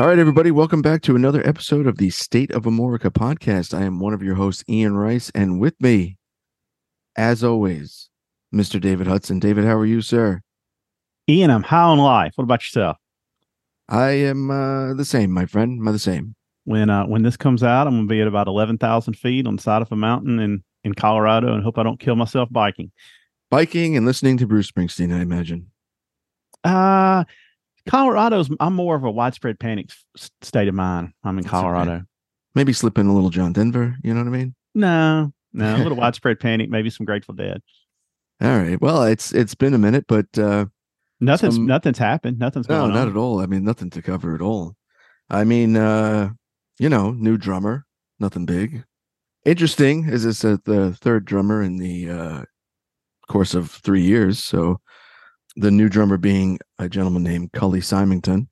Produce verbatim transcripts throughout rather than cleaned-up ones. All right, everybody, welcome back to another episode of the State of Amorica podcast. I am one of your hosts, Ian Rice, and with me, as always, Mister David Hudson. David, how are you, sir? Ian, I'm high on life. What about yourself? I am uh, the same, my friend. I'm the same. When uh, when this comes out, I'm going to be at about eleven thousand feet on the side of a mountain in, in Colorado and hope I don't kill myself biking. Biking and listening to Bruce Springsteen, I imagine. Uh... Colorado's, I'm more of a widespread panic state of mind. I'm in Colorado. Okay. Maybe slip in a little John Denver, you know what I mean? No, no, a little widespread panic, maybe some Grateful Dead. All right. Well, it's it's been a minute, but uh, nothing's some, nothing's happened. Nothing's no, going on. No, not at all. I mean, nothing to cover at all. I mean, uh, you know, new drummer, nothing big. Interesting is this uh, the third drummer in the uh, course of three years, so... The new drummer being a gentleman named Cully Symington,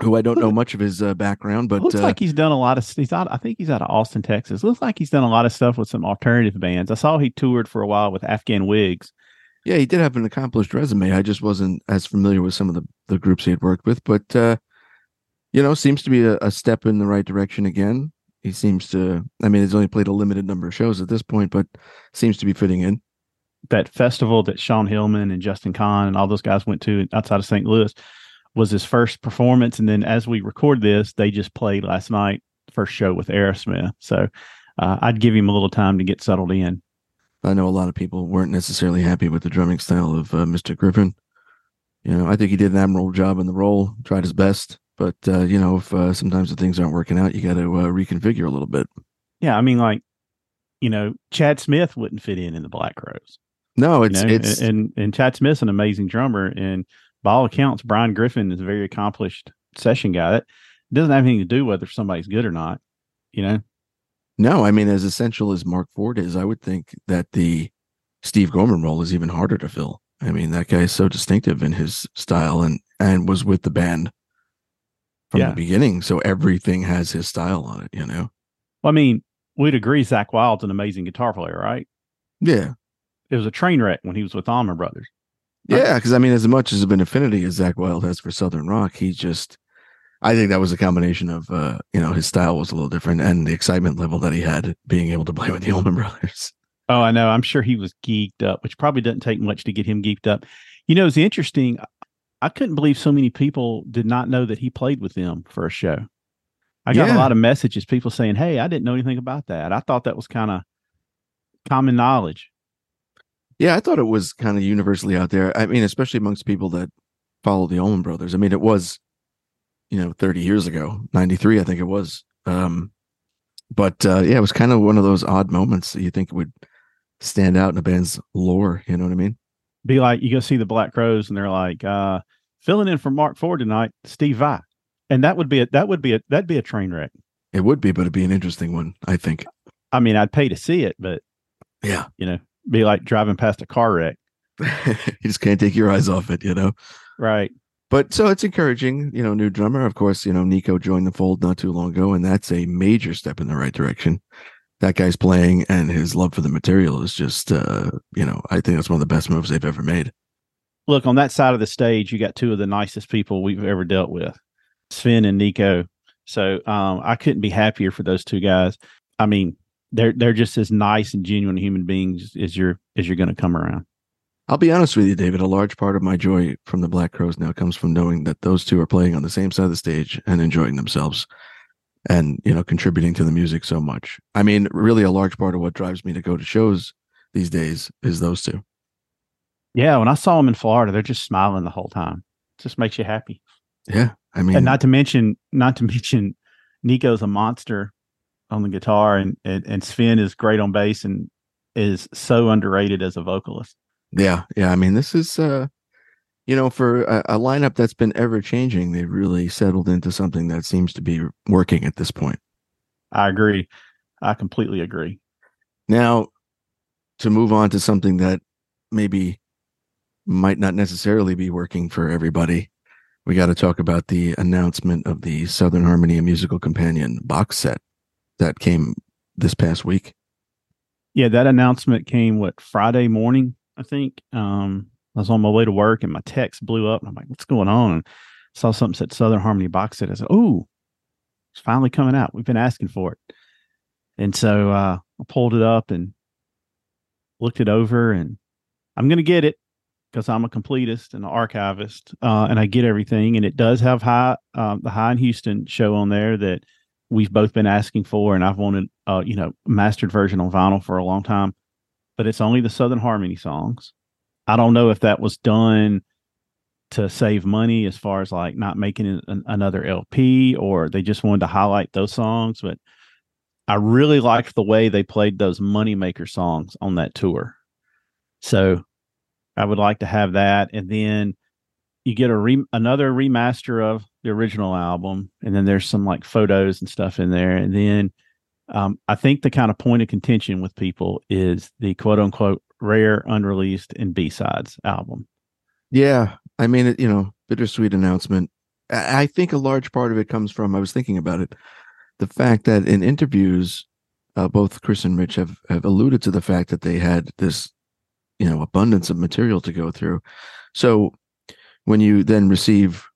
who I don't know much of his uh, background, but looks uh, like he's done a lot of. He's out, I think he's out of Austin, Texas. Looks like he's done a lot of stuff with some alternative bands. I saw he toured for a while with Afghan Wigs. Yeah, he did have an accomplished resume. I just wasn't as familiar with some of the, the groups he had worked with, but uh, you know, seems to be a, a step in the right direction again. He seems to. I mean, he's only played a limited number of shows at this point, but seems to be fitting in. That festival that Sean Hillman and Justin Kahn and all those guys went to outside of Saint Louis was his first performance. And then as we record this, they just played last night, first show with Aerosmith. So uh, I'd give him a little time to get settled in. I know a lot of people weren't necessarily happy with the drumming style of uh, Mister Griffin. You know, I think he did an admirable job in the role, tried his best. But, uh, you know, if uh, sometimes the things aren't working out, you got to uh, reconfigure a little bit. Yeah, I mean, like, you know, Chad Smith wouldn't fit in in the Black Crowes. No, it's you know, it's and and Chad Smith's an amazing drummer, and by all accounts, Brian Griffin is a very accomplished session guy. That doesn't have anything to do whether somebody's good or not, you know. No, I mean, as essential as Mark Ford is, I would think that the Steve Gorman role is even harder to fill. I mean, that guy is so distinctive in his style, and and was with the band from yeah. the beginning, so everything has his style on it, you know. Well, I mean, we'd agree Zach Wild's an amazing guitar player, right? Yeah. It was a train wreck when he was with Allman Brothers. Right? Yeah, because I mean, as much as of an affinity as Zach Wild has for Southern rock, he just, I think that was a combination of, uh, you know, his style was a little different and the excitement level that he had being able to play with the Allman Brothers. Oh, I know. I'm sure he was geeked up, which probably doesn't take much to get him geeked up. You know, it's interesting. I couldn't believe so many people did not know that he played with them for a show. I got yeah. a lot of messages, people saying, hey, I didn't know anything about that. I thought that was kind of common knowledge. Yeah, I thought it was kind of universally out there. I mean, especially amongst people that follow the Allman Brothers. I mean, it was, you know, thirty years ago, ninety-three, I think it was. Um, but uh, yeah, it was kind of one of those odd moments that you think would stand out in a band's lore. You know what I mean? Be like, you go see the Black Crowes and they're like, uh, filling in for Mark Ford tonight, Steve Vai. And that would be a, that would be a, that'd be a train wreck. It would be, but it'd be an interesting one, I think. I mean, I'd pay to see it, but yeah, you know. Be like driving past a car wreck. You just can't take your eyes off it, you know? Right. But so it's encouraging, you know, new drummer. Of course, you know, Nico joined the fold not too long ago, and that's a major step in the right direction. That guy's playing, and his love for the material is just, uh, you know, I think that's one of the best moves they've ever made. Look, on that side of the stage, you got two of the nicest people we've ever dealt with, Sven and Nico. So um, I couldn't be happier for those two guys. I mean, They're they're just as nice and genuine human beings as you're as you're going to come around. I'll be honest with you, David. A large part of my joy from the Black Crowes now comes from knowing that those two are playing on the same side of the stage and enjoying themselves, and you know, contributing to the music so much. I mean, really, a large part of what drives me to go to shows these days is those two. Yeah, when I saw them in Florida, they're just smiling the whole time. It just makes you happy. Yeah, I mean, and not to mention, not to mention, Nico's a monster on the guitar, and, and and Sven is great on bass and is so underrated as a vocalist. Yeah, yeah. I mean, this is, uh, you know, for a, a lineup that's been ever changing, they've really settled into something that seems to be working at this point. I agree. I completely agree. Now, to move on to something that maybe might not necessarily be working for everybody, we got to talk about the announcement of the Southern Harmony and Musical Companion box set that came this past week. Yeah, that announcement came, what, Friday morning, I think. Um, I was on my way to work, and my text blew up, and I'm like, what's going on? And I saw something that said Southern Harmony box set. I said, oh, it's finally coming out. We've been asking for it. And so uh, I pulled it up and looked it over, and I'm going to get it because I'm a completist and an archivist, uh, and I get everything. And it does have high, um, the High in Houston show on there that we've both been asking for, and I've wanted, uh, you know, mastered version on vinyl for a long time. But it's only the Southern Harmony songs. I don't know if that was done to save money, as far as like not making an, an, another L P, or they just wanted to highlight those songs. But I really liked the way they played those Moneymaker songs on that tour. So I would like to have that. And then you get a re- another remaster of the original album. And then there's some like photos and stuff in there. And then um, I think the kind of point of contention with people is the quote unquote rare, unreleased, and B-sides album. Yeah. I mean, it, you know, bittersweet announcement. I-, I think a large part of it comes from, I was thinking about it, the fact that in interviews, uh, both Chris and Rich have, have alluded to the fact that they had this, you know, abundance of material to go through. So when you then receive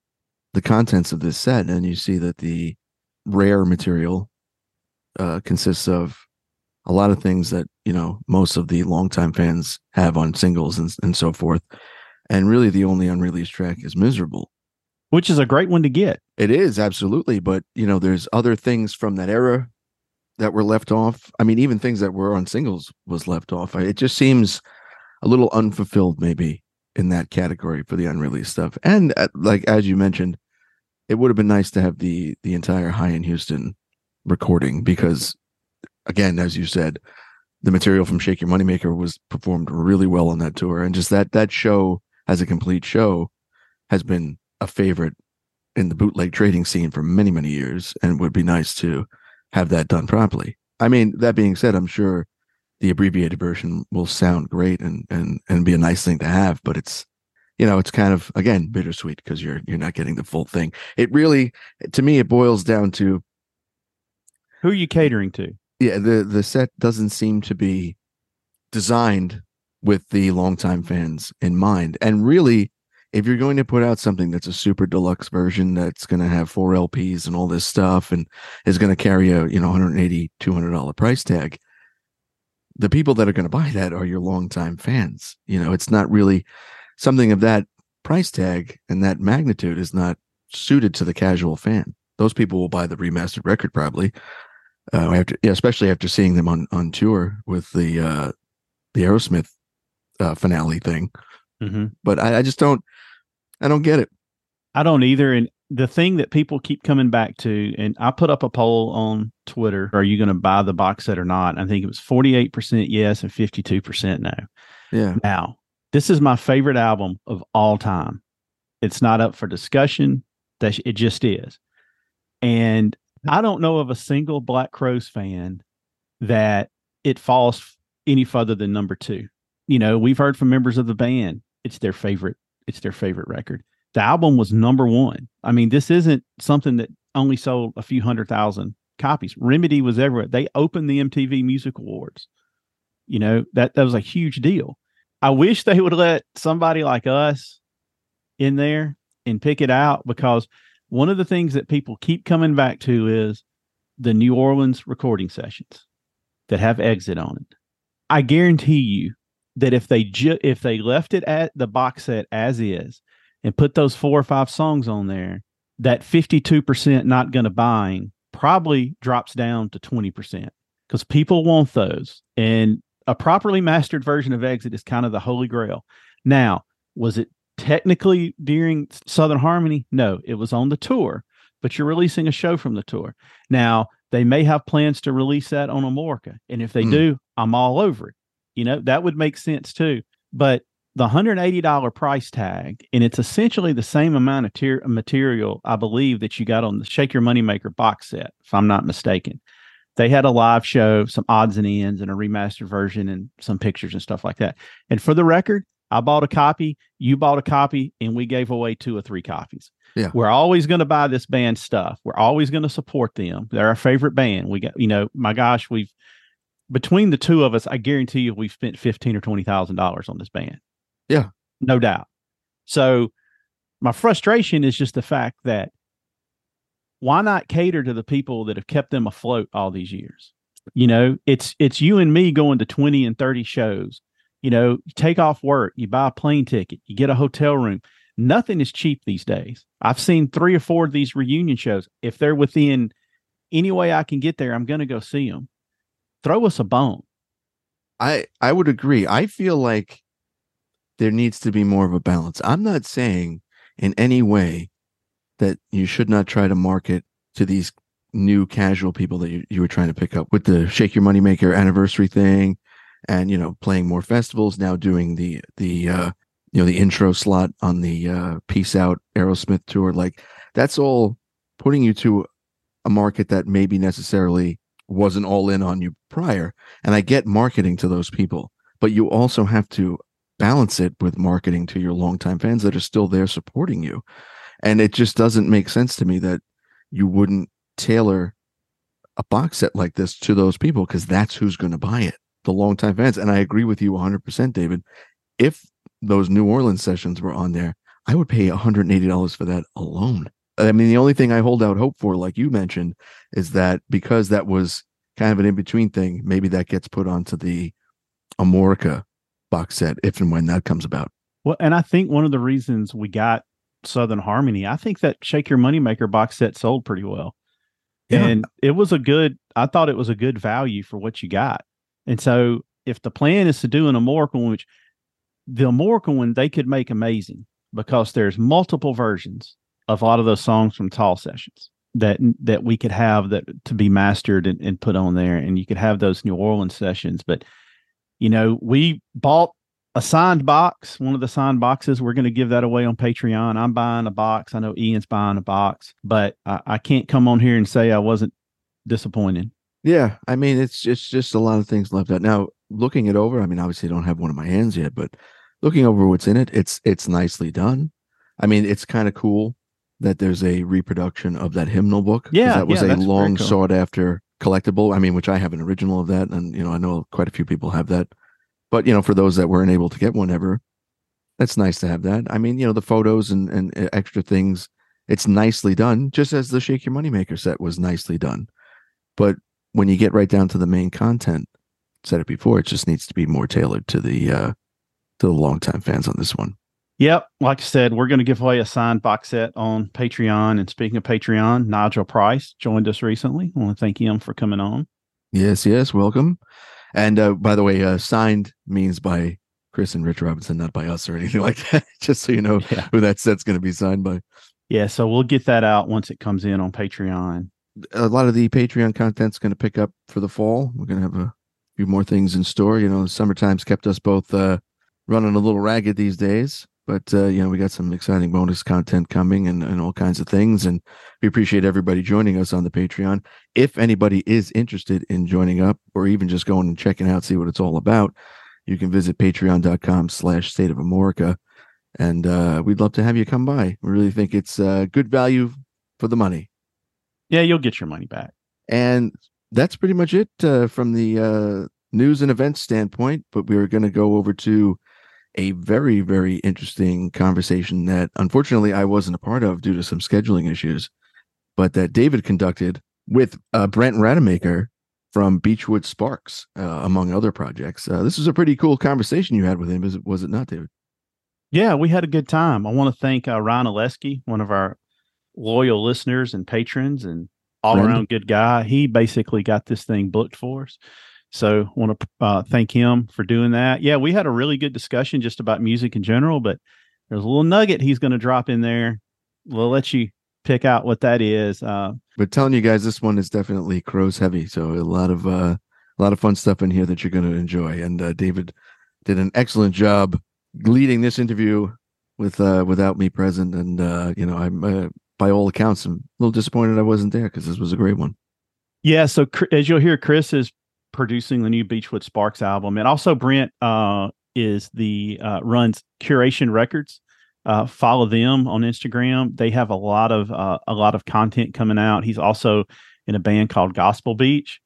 the contents of this set and you see that the rare material uh, consists of a lot of things that, you know, most of the longtime fans have on singles and, and so forth. And really the only unreleased track is Miserable. Which is a great one to get. It is, absolutely. But, you know, there's other things from that era that were left off. I mean, even things that were on singles was left off. It just seems a little unfulfilled, maybe, in that category for the unreleased stuff. And, uh, like, as you mentioned, it would have been nice to have the the entire High in Houston recording because, again, as you said, the material from Shake Your Money Maker was performed really well on that tour. And just that that show, as a complete show, has been a favorite in the bootleg trading scene for many, many years, and would be nice to have that done properly. I mean, that being said, I'm sure the abbreviated version will sound great and and and be a nice thing to have, but it's, you know, it's kind of, again, bittersweet because you're you're not getting the full thing. It really, to me, it boils down to who are you catering to? Yeah, the the set doesn't seem to be designed with the longtime fans in mind. And really, if you're going to put out something that's a super deluxe version that's going to have four L Ps and all this stuff and is going to carry a, you know, one hundred eighty dollars, two hundred dollars price tag, the people that are going to buy that are your longtime fans. You know, it's not really something of that price tag and that magnitude is not suited to the casual fan. Those people will buy the remastered record probably, uh, after, yeah, especially after seeing them on, on tour with the uh, the Aerosmith uh, finale thing. Mm-hmm. But I, I just don't, I don't get it. I don't either. And the thing that people keep coming back to, and I put up a poll on Twitter, are you going to buy the box set or not? I think it was forty-eight percent yes and fifty-two percent no. Yeah. Now, this is my favorite album of all time. It's not up for discussion. That it just is. And I don't know of a single Black Crowes fan that it falls any further than number two. You know, we've heard from members of the band. It's their favorite. It's their favorite record. The album was number one. I mean, this isn't something that only sold a few hundred thousand copies. Remedy was everywhere. They opened the M T V Music Awards. You know, that, that was a huge deal. I wish they would let somebody like us in there and pick it out, because one of the things that people keep coming back to is the New Orleans recording sessions that have Exit on it. I guarantee you that if they ju- if they left it at the box set as is and put those four or five songs on there, that fifty-two percent not going to buying probably drops down to twenty percent, because people want those. And a properly mastered version of Exit is kind of the holy grail. Now, was it technically during Southern Harmony? No, it was on the tour, but you're releasing a show from the tour. Now, they may have plans to release that on Amorica, and if they mm. do, I'm all over it. You know, that would make sense too. But the one hundred eighty dollars price tag, and it's essentially the same amount of ter- material, I believe, that you got on the Shake Your Money Maker box set, if I'm not mistaken. they had a live show, some odds and ends and a remastered version and some pictures and stuff like that. And for the record, I bought a copy, you bought a copy, and we gave away two or three copies. Yeah. We're always going to buy this band stuff. We're always going to support them. They're our favorite band. We got, you know, my gosh, we've, between the two of us, I guarantee you we've spent fifteen thousand dollars or twenty thousand dollars on this band. Yeah. No doubt. So my frustration is just the fact that why not cater to the people that have kept them afloat all these years? You know, it's, it's you and me going to twenty and thirty shows. You know, you take off work, you buy a plane ticket, you get a hotel room. Nothing is cheap these days. I've seen three or four of these reunion shows. If they're within any way I can get there, I'm going to go see them. Throw us a bone. I, I would agree. I feel like there needs to be more of a balance. I'm not saying in any way that you should not try to market to these new casual people that you, you were trying to pick up with the Shake Your Money Maker anniversary thing. And, you know, playing more festivals, now doing the, the uh, you know, the intro slot on the uh, Peace Out Aerosmith tour. Like, that's all putting you to a market that maybe necessarily wasn't all in on you prior. And I get marketing to those people, but you also have to balance it with marketing to your longtime fans that are still there supporting you. And it just doesn't make sense to me that you wouldn't tailor a box set like this to those people, because that's who's going to buy it. The longtime fans. And I agree with you one hundred percent, David. If those New Orleans sessions were on there, I would pay one hundred eighty dollars for that alone. I mean, the only thing I hold out hope for, like you mentioned, is that because that was kind of an in-between thing, maybe that gets put onto the Amorica box set if and when that comes about. Well, and I think one of the reasons we got Southern Harmony, I think that Shake Your Money Maker box set sold pretty well. Yeah. And it was a good, I thought it was a good value for what you got. And so if the plan is to do an Amorica one, which the Amorica one, they could make amazing, because there's multiple versions of a lot of those songs from Tall Sessions that that we could have that to be mastered and, and put on there. And you could have those New Orleans sessions. But, you know, we bought a signed box, one of the signed boxes. We're going to give that away on Patreon. I'm buying a box. I know Ian's buying a box, but I, I can't come on here and say I wasn't disappointed. Yeah, I mean, it's it's just a lot of things left out. Now, looking it over, I mean, obviously I don't have one in my hands yet, but looking over what's in it, it's it's nicely done. I mean, it's kind of cool that there's a reproduction of that hymnal book. Yeah, that was yeah, a long cool. sought after collectible. I mean, which I have an original of that, and you know, I know quite a few people have that. But you know, for those that weren't able to get one ever, that's nice to have that. I mean, you know, the photos and and extra things, it's nicely done, just as the Shake Your Money Maker set was nicely done. But when you get right down to the main content, said it before, it just needs to be more tailored to the uh, to the longtime fans on this one. Yep. Like I said, we're going to give away a signed box set on Patreon. And speaking of Patreon, Nigel Price joined us recently. I want to thank him for coming on. Yes, yes. Welcome. And uh, by the way, uh, signed means by Chris and Rich Robinson, not by us or anything like that, just so you know yeah. who that set's going to be signed by. Yeah, so we'll get that out once it comes in on Patreon. A lot of the Patreon content's going to pick up for the fall. We're going to have a few more things in store. You know, summertime's kept us both uh, running a little ragged these days, but uh, you know, we got some exciting bonus content coming and, and all kinds of things. And we appreciate everybody joining us on the Patreon. If anybody is interested in joining up or even just going and checking out, see what it's all about, you can visit patreon dot com slash state of Amorica. And uh, we'd love to have you come by. We really think it's uh, good value for the money. Yeah, you'll get your money back. And that's pretty much it uh, from the uh, news and events standpoint. But we are going to go over to a very, very interesting conversation that unfortunately I wasn't a part of due to some scheduling issues, but that David conducted with uh, Brent Rademaker from Beachwood Sparks, uh, among other projects. Uh, this was a pretty cool conversation you had with him, was it not, David? Yeah, we had a good time. I want to thank uh, Ryan Oleski, one of our loyal listeners and patrons and all Brent. Around good guy. He basically got this thing booked for us. So I want to uh, thank him for doing that. Yeah, we had a really good discussion just about music in general, but there's a little nugget he's going to drop in there. We'll let you pick out what that is. Uh, but telling you guys, this one is definitely Crow's heavy. So a lot of, uh, a lot of fun stuff in here that you're going to enjoy. And uh, David did an excellent job leading this interview with, uh, without me present. And, uh, you know, I'm, uh, by all accounts, I'm a little disappointed I wasn't there because this was a great one. Yeah, so as you'll hear, Chris is producing the new Beachwood Sparks album, and also Brent uh, is the uh, runs Curation Records. Uh, follow them on Instagram. They have a lot of uh, a lot of content coming out. He's also in a band called Gospel Beach,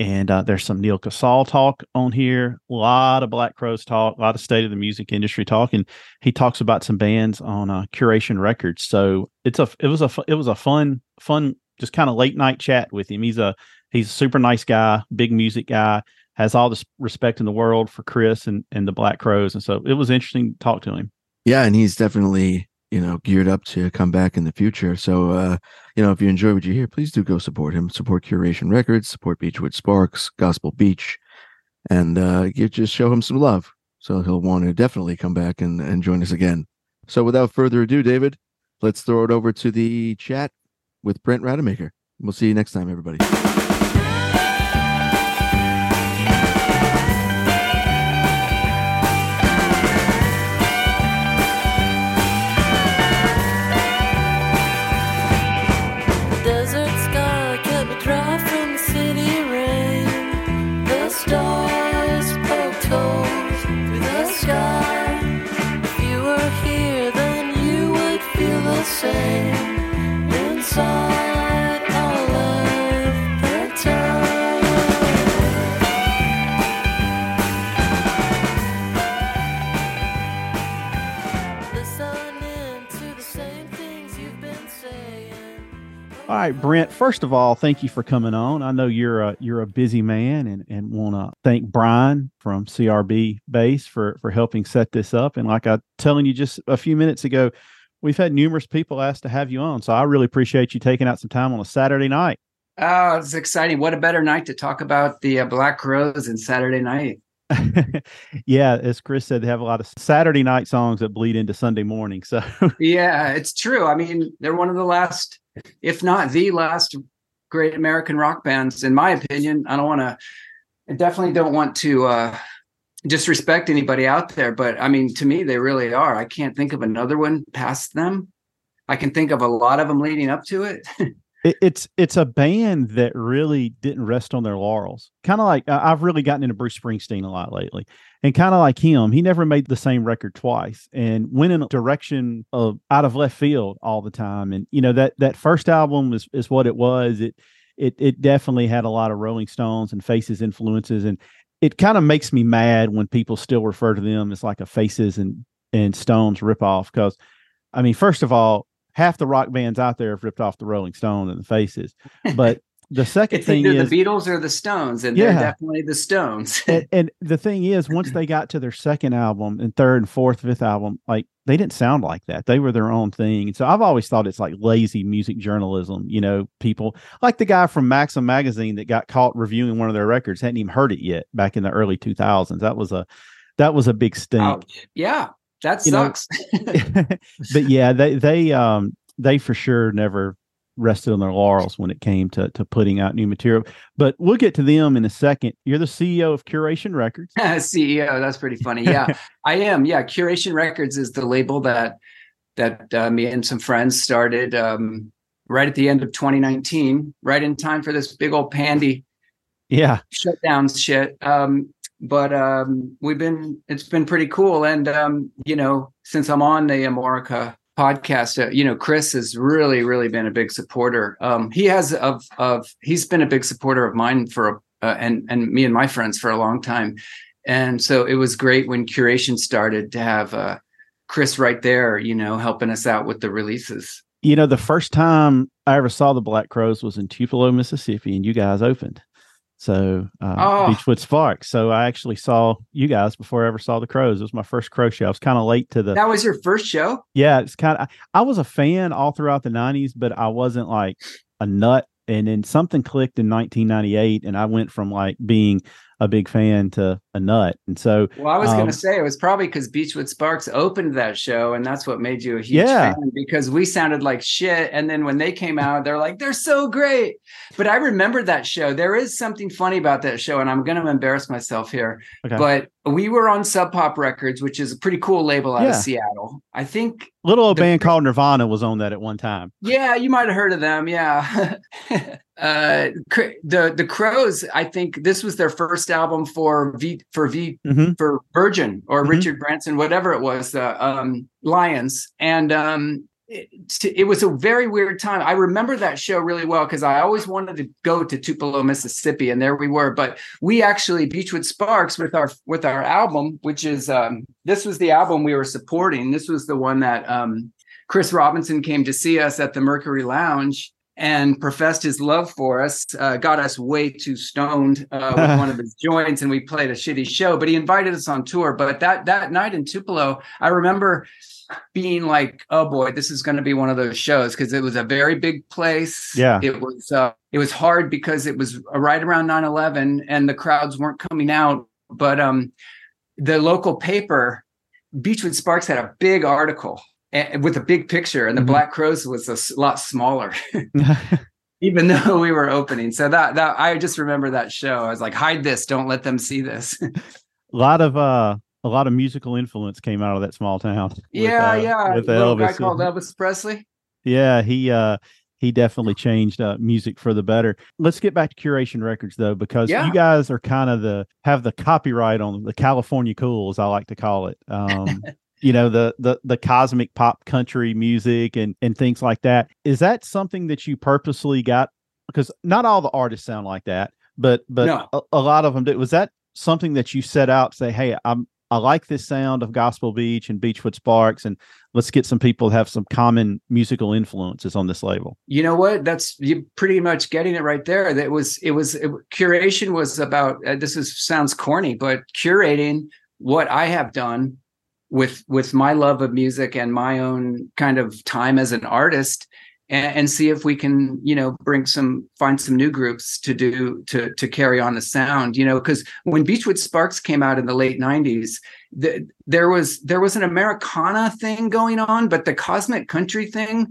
and uh, there's some Neal Casal talk on here. A lot of Black Crowes talk, a lot of state of the music industry talk, and he talks about some bands on uh, Curation Records. So it's a it was a it was a fun fun. Just kind of late night chat with him. He's a he's a super nice guy, big music guy, has all this respect in the world for Chris and, and the Black Crowes. And so it was interesting to talk to him. Yeah, and he's definitely, you know, geared up to come back in the future. So, uh, you know, if you enjoy what you hear, please do go support him. Support Curation Records, support Beachwood Sparks, Gospel Beach, and uh, you just show him some love. So he'll want to definitely come back and, and join us again. So without further ado, David, let's throw it over to the chat with Brent Rademaker. We'll see you next time, everybody. All right, Brent, first of all, thank you for coming on. I know you're a, you're a busy man, and, and want to thank Brian from C R B Base for, for helping set this up. And like I was telling you just a few minutes ago, we've had numerous people ask to have you on. So I really appreciate you taking out some time on a Saturday night. Oh, it's exciting. What a better night to talk about the uh, Black Crowes and Saturday night. Yeah, as Chris said, they have a lot of Saturday night songs that bleed into Sunday morning. So yeah, it's true. I mean, they're one of the last, if not the last, great American rock bands, in my opinion. I don't want to, I definitely don't want to uh, disrespect anybody out there, but I mean, to me, they really are. I can't think of another one past them. I can think of a lot of them leading up to it. it it's it's a band that really didn't rest on their laurels. Kind of like, uh, I've really gotten into Bruce Springsteen a lot lately, and kind of like him, he never made the same record twice and went in a direction of out of left field all the time. And, you know, that, that first album is, is what it was. It, it, it definitely had a lot of Rolling Stones and Faces influences. And it kind of makes me mad when people still refer to them as like a Faces and, and Stones ripoff. Cause I mean, first of all, half the rock bands out there have ripped off the Rolling Stones and the Faces, but the second thing is the Beatles or the Stones, and yeah, they're definitely the Stones. and, and the thing is, once they got to their second album and third and fourth, fifth album, like they didn't sound like that. They were their own thing. And so I've always thought it's like lazy music journalism. You know, people like the guy from Maxim magazine that got caught reviewing one of their records, hadn't even heard it yet back in the early two thousands. That was a, that was a big stink. Oh, yeah. That sucks. You know, but yeah, they, they, um, they for sure never rested on their laurels when it came to, to putting out new material, but we'll get to them in a second. You're the C E O of Curation Records. C E O. That's pretty funny. Yeah, I am. Yeah. Curation Records is the label that, that, uh, me and some friends started, um, right at the end of twenty nineteen, right in time for this big old pandy. Yeah. Shutdown shit. Um, But um, we've been, it's been pretty cool. And, um, you know, since I'm on the Amorica podcast, uh, you know, Chris has really, really been a big supporter. Um, he has of, of, he's been a big supporter of mine for, uh, and, and me and my friends for a long time. And so it was great when Curation started to have uh, Chris right there, you know, helping us out with the releases. You know, the first time I ever saw the Black Crowes was in Tupelo, Mississippi, and you guys opened. So, uh, oh. Beachwood Sparks. So I actually saw you guys before I ever saw the Crowes. It was my first Crow show. I was kind of late to the, that was your first show. Yeah. It's kind of, I, I was a fan all throughout the nineties, but I wasn't like a nut. And then something clicked in nineteen ninety-eight, and I went from like being a big fan to a nut. And so, well, I was um, going to say it was probably because Beachwood Sparks opened that show, and that's what made you a huge yeah. fan, because we sounded like shit. And then when they came out, they're like, they're so great. But I remember that show. There is something funny about that show, and I'm going to embarrass myself here. Okay. But we were on Sub Pop Records, which is a pretty cool label out yeah. of Seattle. I think little old the, band called Nirvana was on that at one time. Yeah, you might have heard of them. Yeah. uh, the the Crows, I think this was their first album for V for V mm-hmm. for Virgin or mm-hmm. Richard Branson, whatever it was, the um, Lions, and um, it, it was a very weird time. I remember that show really well because I always wanted to go to Tupelo, Mississippi, and there we were. But we actually Beachwood Sparks with our with our album, which is um, this was the album we were supporting. This was the one that um, Chris Robinson came to see us at the Mercury Lounge and professed his love for us, uh, got us way too stoned uh, with one of his joints, and we played a shitty show, but he invited us on tour. But that that night in Tupelo, I remember being like, oh boy, this is going to be one of those shows, because it was a very big place. Yeah, it was, uh, it was hard because it was right around nine eleven and the crowds weren't coming out. But um, the local paper, Beachwood Sparks, had a big article and with a big picture, and the mm-hmm. Black Crows was a lot smaller, even though we were opening. So that that I just remember that show. I was like, hide this, don't let them see this. a lot of uh, a lot of musical influence came out of that small town. With, yeah, uh, yeah. With the Elvis guy called Elvis Presley. Yeah, he uh, he definitely changed uh, music for the better. Let's get back to Curation Records though, because yeah. you guys are kind of the have the copyright on the California cool, as I like to call it. Um, you know, the, the, the cosmic pop country music and, and things like that. Is that something that you purposely got? Because not all the artists sound like that, but, but no. a, a lot of them do. Was that something that you set out to say, hey, I'm, I like this sound of Gospel Beach and Beachwood Sparks, and let's get some people to have some common musical influences on this label? You know what? That's you pretty much getting it right there. That was, it was it, curation was about, uh, this is sounds corny, but curating what I have done with with my love of music and my own kind of time as an artist, and, and see if we can, you know, bring some, find some new groups to do, to to carry on the sound, you know, because when Beachwood Sparks came out in the late nineties, the, there was there was an Americana thing going on, but the cosmic country thing,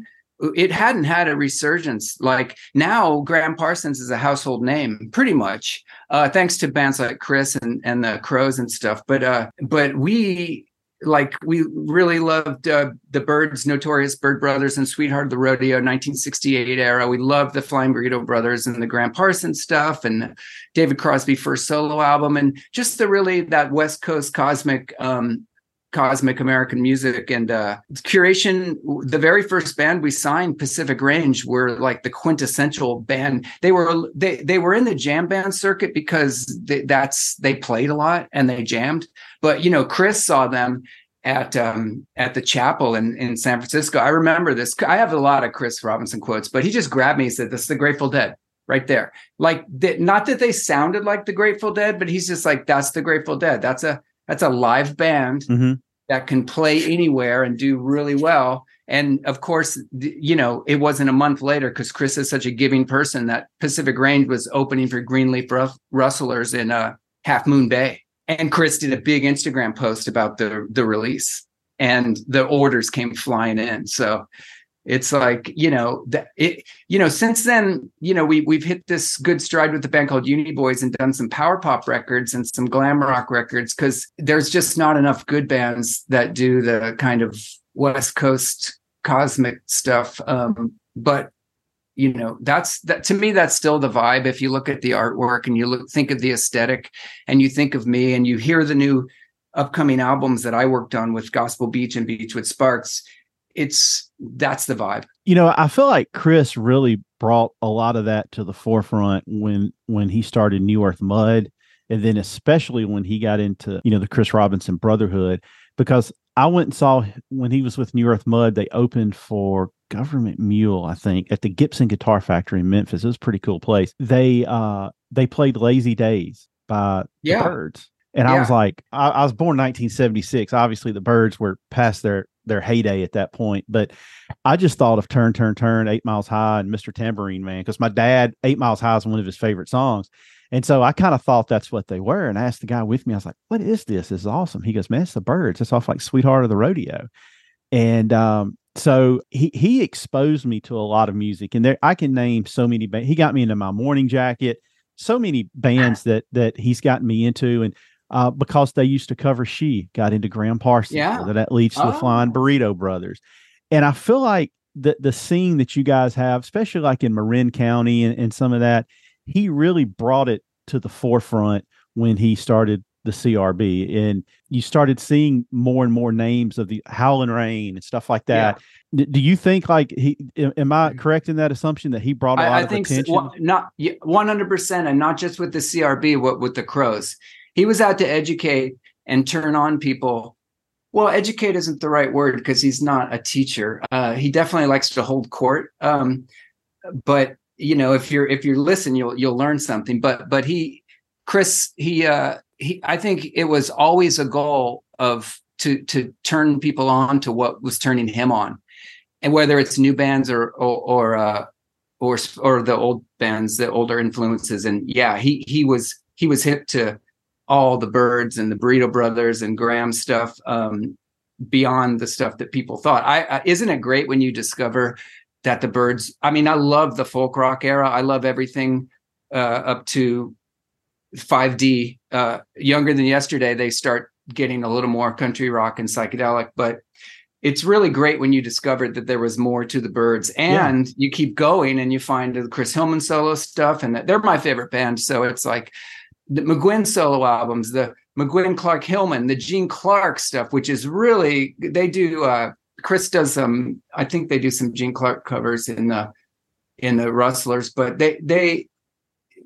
it hadn't had a resurgence. Like now, Gram Parsons is a household name, pretty much, uh, thanks to bands like Chris and, and the Crows and stuff. But uh, but we... Like we really loved uh, the Byrds, Notorious Byrd Brothers, and Sweetheart of the Rodeo, nineteen sixty-eight era. We loved the Flying Burrito Brothers and the Gram Parsons stuff, and David Crosby's first solo album, and just the really that West Coast cosmic, um, cosmic American music. And uh, Curation, the very first band we signed, Pacific Range, were like the quintessential band. They were they they were in the jam band circuit because they, that's they played a lot and they jammed. But, you know, Chris saw them at um, at the Chapel in, in San Francisco. I remember this. I have a lot of Chris Robinson quotes, but he just grabbed me and said, "This is the Grateful Dead right there." Like, they, not that they sounded like the Grateful Dead, but he's just like, "That's the Grateful Dead. That's a that's a live band mm-hmm. that can play anywhere and do really well." And of course, you know, it wasn't a month later, because Chris is such a giving person, that Pacific Range was opening for Greenleaf Rustlers in uh, Half Moon Bay. And Chris did a big Instagram post about the, the release, and the orders came flying in. So it's like, you know, that it, you know, since then, you know, we, we've hit this good stride with the band called Uni Boys and done some power pop records and some glam rock records, because there's just not enough good bands that do the kind of West Coast cosmic stuff. Um, but you know, that's that to me, that's still the vibe. If you look at the artwork and you look, think of the aesthetic, and you think of me, and you hear the new upcoming albums that I worked on with Gospel Beach and Beachwood Sparks, it's that's the vibe. You know, I feel like Chris really brought a lot of that to the forefront when when he started New Earth Mud, and then especially when he got into, you know, the Chris Robinson Brotherhood, because I went and saw when he was with New Earth Mud, they opened for Government Mule, I think, at the Gibson Guitar Factory in Memphis. It was a pretty cool place. They uh, they played Lazy Days by yeah. the Byrds. And yeah. I was like, I, I was born nineteen seventy-six. Obviously, the Byrds were past their, their heyday at that point. But I just thought of Turn, Turn, Turn, Eight Miles High, and Mister Tambourine Man, because my dad, Eight Miles High is one of his favorite songs. And so I kind of thought that's what they were. And I asked the guy with me, I was like, "What is this? This is awesome." He goes, "Man, it's the Byrds. It's off like Sweetheart of the Rodeo." And um, so he he exposed me to a lot of music. And there I can name so many bands. He got me into My Morning Jacket, so many bands that that he's gotten me into. And uh, because they used to cover She, got into Gram Parsons. Yeah. So that leads to oh. the Flying Burrito Brothers. And I feel like the the scene that you guys have, especially like in Marin County and, and some of that, he really brought it to the forefront when he started the C R B, and you started seeing more and more names of the Howlin' Rain and stuff like that. Yeah. Do you think, like, he, am I correct in that assumption that he brought a lot I, I of think attention? So, not one hundred percent, and not just with the C R B, what with the Crows. He was out to educate and turn on people. Well, educate isn't the right word because he's not a teacher. Uh, he definitely likes to hold court. Um, but you know, if you're, if you listen, you'll, you'll learn something, but, but he, Chris, he, uh, He, I think it was always a goal of to to turn people on to what was turning him on, and whether it's new bands or or or uh, or, or the old bands, the older influences. And yeah, he he was he was hip to all the Byrds and the Burrito Brothers and Gram stuff, um, beyond the stuff that people thought. I, I isn't it great when you discover that the Byrds? I mean, I love the folk rock era. I love everything uh, up to five D. Uh, younger than yesterday, they start getting a little more country rock and psychedelic, but it's really great when you discovered that there was more to the Byrds, and yeah. you keep going and you find the Chris Hillman solo stuff, and they're my favorite band. So it's like the McGuinn solo albums, the McGuinn, Clark Hillman, the Gene Clark stuff, which is really, they do, uh, Chris does some, I think they do some Gene Clark covers in the, in the Rustlers, but they, they,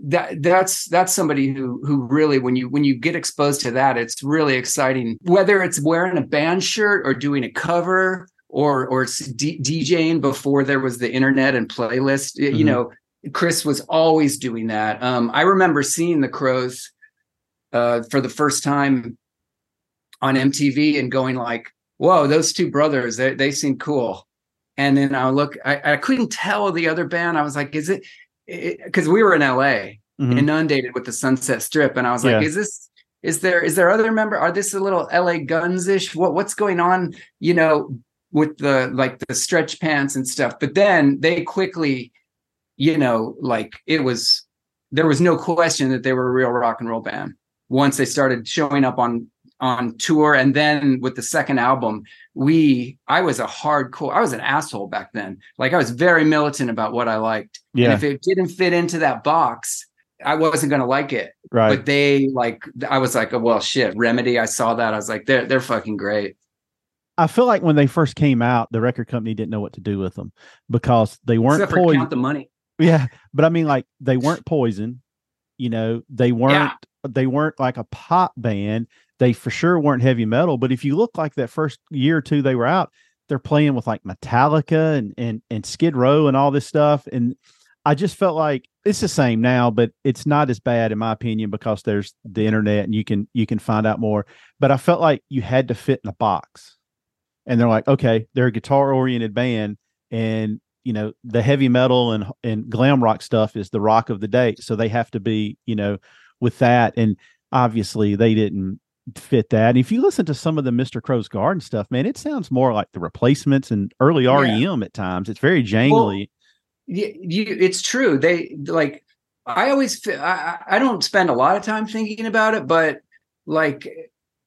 That that's that's somebody who who really, when you when you get exposed to that, it's really exciting. Whether it's wearing a band shirt or doing a cover or or d- DJing before there was the internet and playlist, mm-hmm. you know, Chris was always doing that. Um, I remember seeing the Crows uh, for the first time on M T V and going like, "Whoa, those two brothers! They they seem cool." And then I look, I, I couldn't tell the other band. I was like, "Is it?" Because we were in L A, mm-hmm. inundated with the Sunset Strip, and I was like, yeah. "Is this? Is there? Is there other member? Are this a little L A Guns ish? What what's going on? You know, with the like the stretch pants and stuff." But then they quickly, you know, like it was there was no question that they were a real rock and roll band once they started showing up on on tour, and then with the second album, we I was a hardcore, I was an asshole back then. Like I was very militant about what I liked. Yeah. And if it didn't fit into that box, I wasn't going to like it. Right. But they like, I was like, oh, well, shit, Remedy. I saw that. I was like, they're, they're fucking great. I feel like when they first came out, the record company didn't know what to do with them because they weren't Except poison- for count the money. Yeah. But I mean, like they weren't Poison, you know, they weren't, yeah. they weren't like a pop band. They for sure weren't heavy metal, but if you look like that first year or two they were out, they're playing with like Metallica and and and Skid Row and all this stuff. And I just felt like it's the same now, but it's not as bad in my opinion because there's the internet and you can you can find out more. But I felt like you had to fit in a box. And they're like, okay, they're a guitar-oriented band, and you know, the heavy metal and and glam rock stuff is the rock of the day. So they have to be, you know, with that. And obviously they didn't fit that. And if you listen to some of the Mister Crow's Garden stuff, man, it sounds more like the Replacements and early R E M yeah. at times. It's very jangly. Well, you, you, it's true. They like, I always, I, I don't spend a lot of time thinking about it, but like,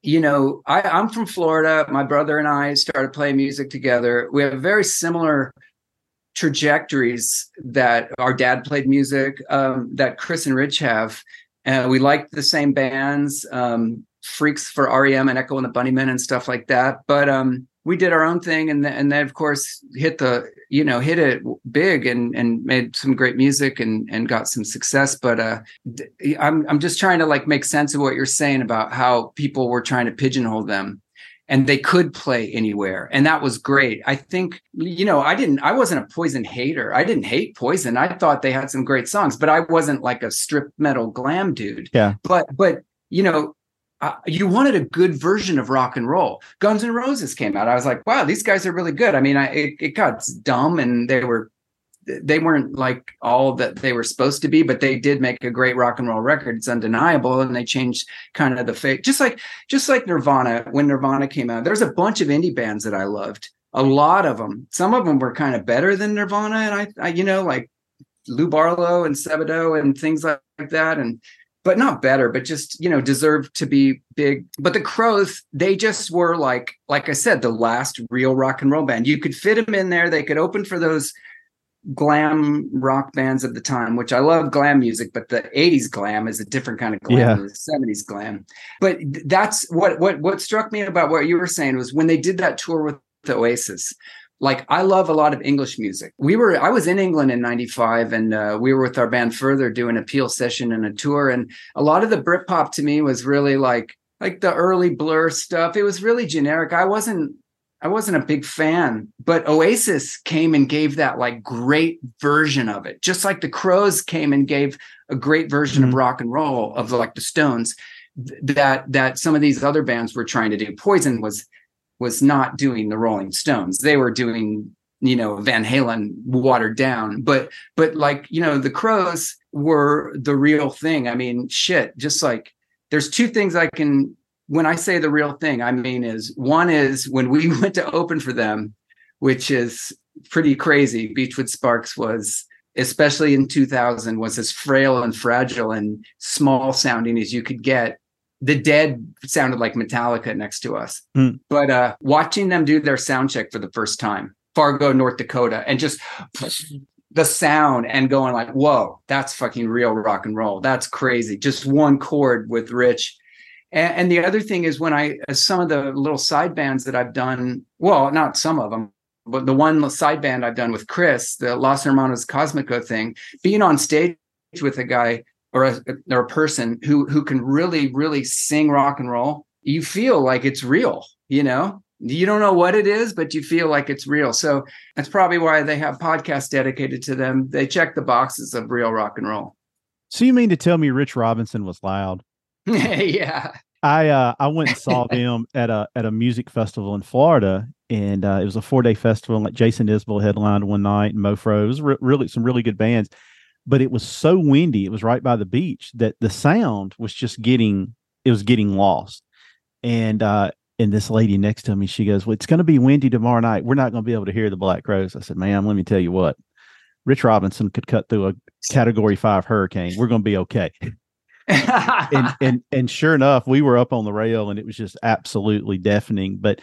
you know, I, I'm from Florida. My brother and I started playing music together. We have very similar trajectories that our dad played music, um, that Chris and Rich have. And uh, we liked the same bands. Um, freaks for R E M and Echo and the Bunnymen and stuff like that, but um we did our own thing, and th- and then of course hit the you know hit it big and and made some great music and and got some success. But uh th- I'm I'm just trying to like make sense of what you're saying about how people were trying to pigeonhole them, and they could play anywhere, and that was great. I think you know I didn't I wasn't a Poison hater. I didn't hate Poison. I thought they had some great songs, but I wasn't like a strip metal glam dude. Yeah. But but you know. Uh, you wanted a good version of rock and roll. Guns N' Roses came out. I was like, wow, these guys are really good. I mean, I, it, it got dumb and they were, they weren't like all that they were supposed to be, but they did make a great rock and roll record. It's undeniable. And they changed kind of the fate, just like, just like Nirvana. When Nirvana came out, there's a bunch of indie bands that I loved, a lot of them. Some of them were kind of better than Nirvana. And I, I you know, like Lou Barlow and Sebado and things like that. And, but not better, but just, you know, deserved to be big. But the Crows, they just were like, like I said, the last real rock and roll band. You could fit them in there. They could open for those glam rock bands of the time, which I love glam music, but the eighties glam is a different kind of glam yeah. than the seventies glam. But that's what what what struck me about what you were saying was when they did that tour with the Oasis. Like, I love a lot of English music. We were, I was in England in ninety-five, and uh, we were with our band Further doing a Peel session and a tour. And a lot of the Britpop to me was really like, like the early Blur stuff. It was really generic. I wasn't, I wasn't a big fan, but Oasis came and gave that like great version of it. Just like the Crows came and gave a great version mm-hmm. of rock and roll of like the Stones that, that some of these other bands were trying to do. Poison was, was not doing the Rolling Stones. They were doing, you know, Van Halen watered down, but, but like, you know, the Crows were the real thing. I mean, shit, just like there's two things I can, when I say the real thing, I mean, is one is when we went to open for them, which is pretty crazy. Beachwood Sparks was, especially in two thousand, was as frail and fragile and small sounding as you could get. The Dead sounded like Metallica next to us. Mm. But uh, watching them do their sound check for the first time, Fargo, North Dakota, and just the sound and going like, whoa, that's fucking real rock and roll. That's crazy. Just one chord with Rich. And, and the other thing is when I, some of the little side bands that I've done, well, not some of them, but the one side band I've done with Chris, the Los Hermanos Cosmico thing, being on stage with a guy Or a, or a person who who can really, really sing rock and roll, you feel like it's real, you know? You don't know what it is, but you feel like it's real. So that's probably why they have podcasts dedicated to them. They check the boxes of real rock and roll. So you mean to tell me Rich Robinson was loud? Yeah. I uh, I went and saw them at a at a music festival in Florida, and uh, it was a four-day festival, and like Jason Isbell headlined one night, and Mofro. It was re- really some really good bands. But it was so windy, it was right by the beach, that the sound was just getting, it was getting lost. And uh, and this lady next to me, she goes, well, it's going to be windy tomorrow night. We're not going to be able to hear the Black Crows. I said, ma'am, let me tell you what. Rich Robinson could cut through a Category five hurricane. We're going to be okay. and, and and sure enough, we were up on the rail, and it was just absolutely deafening. But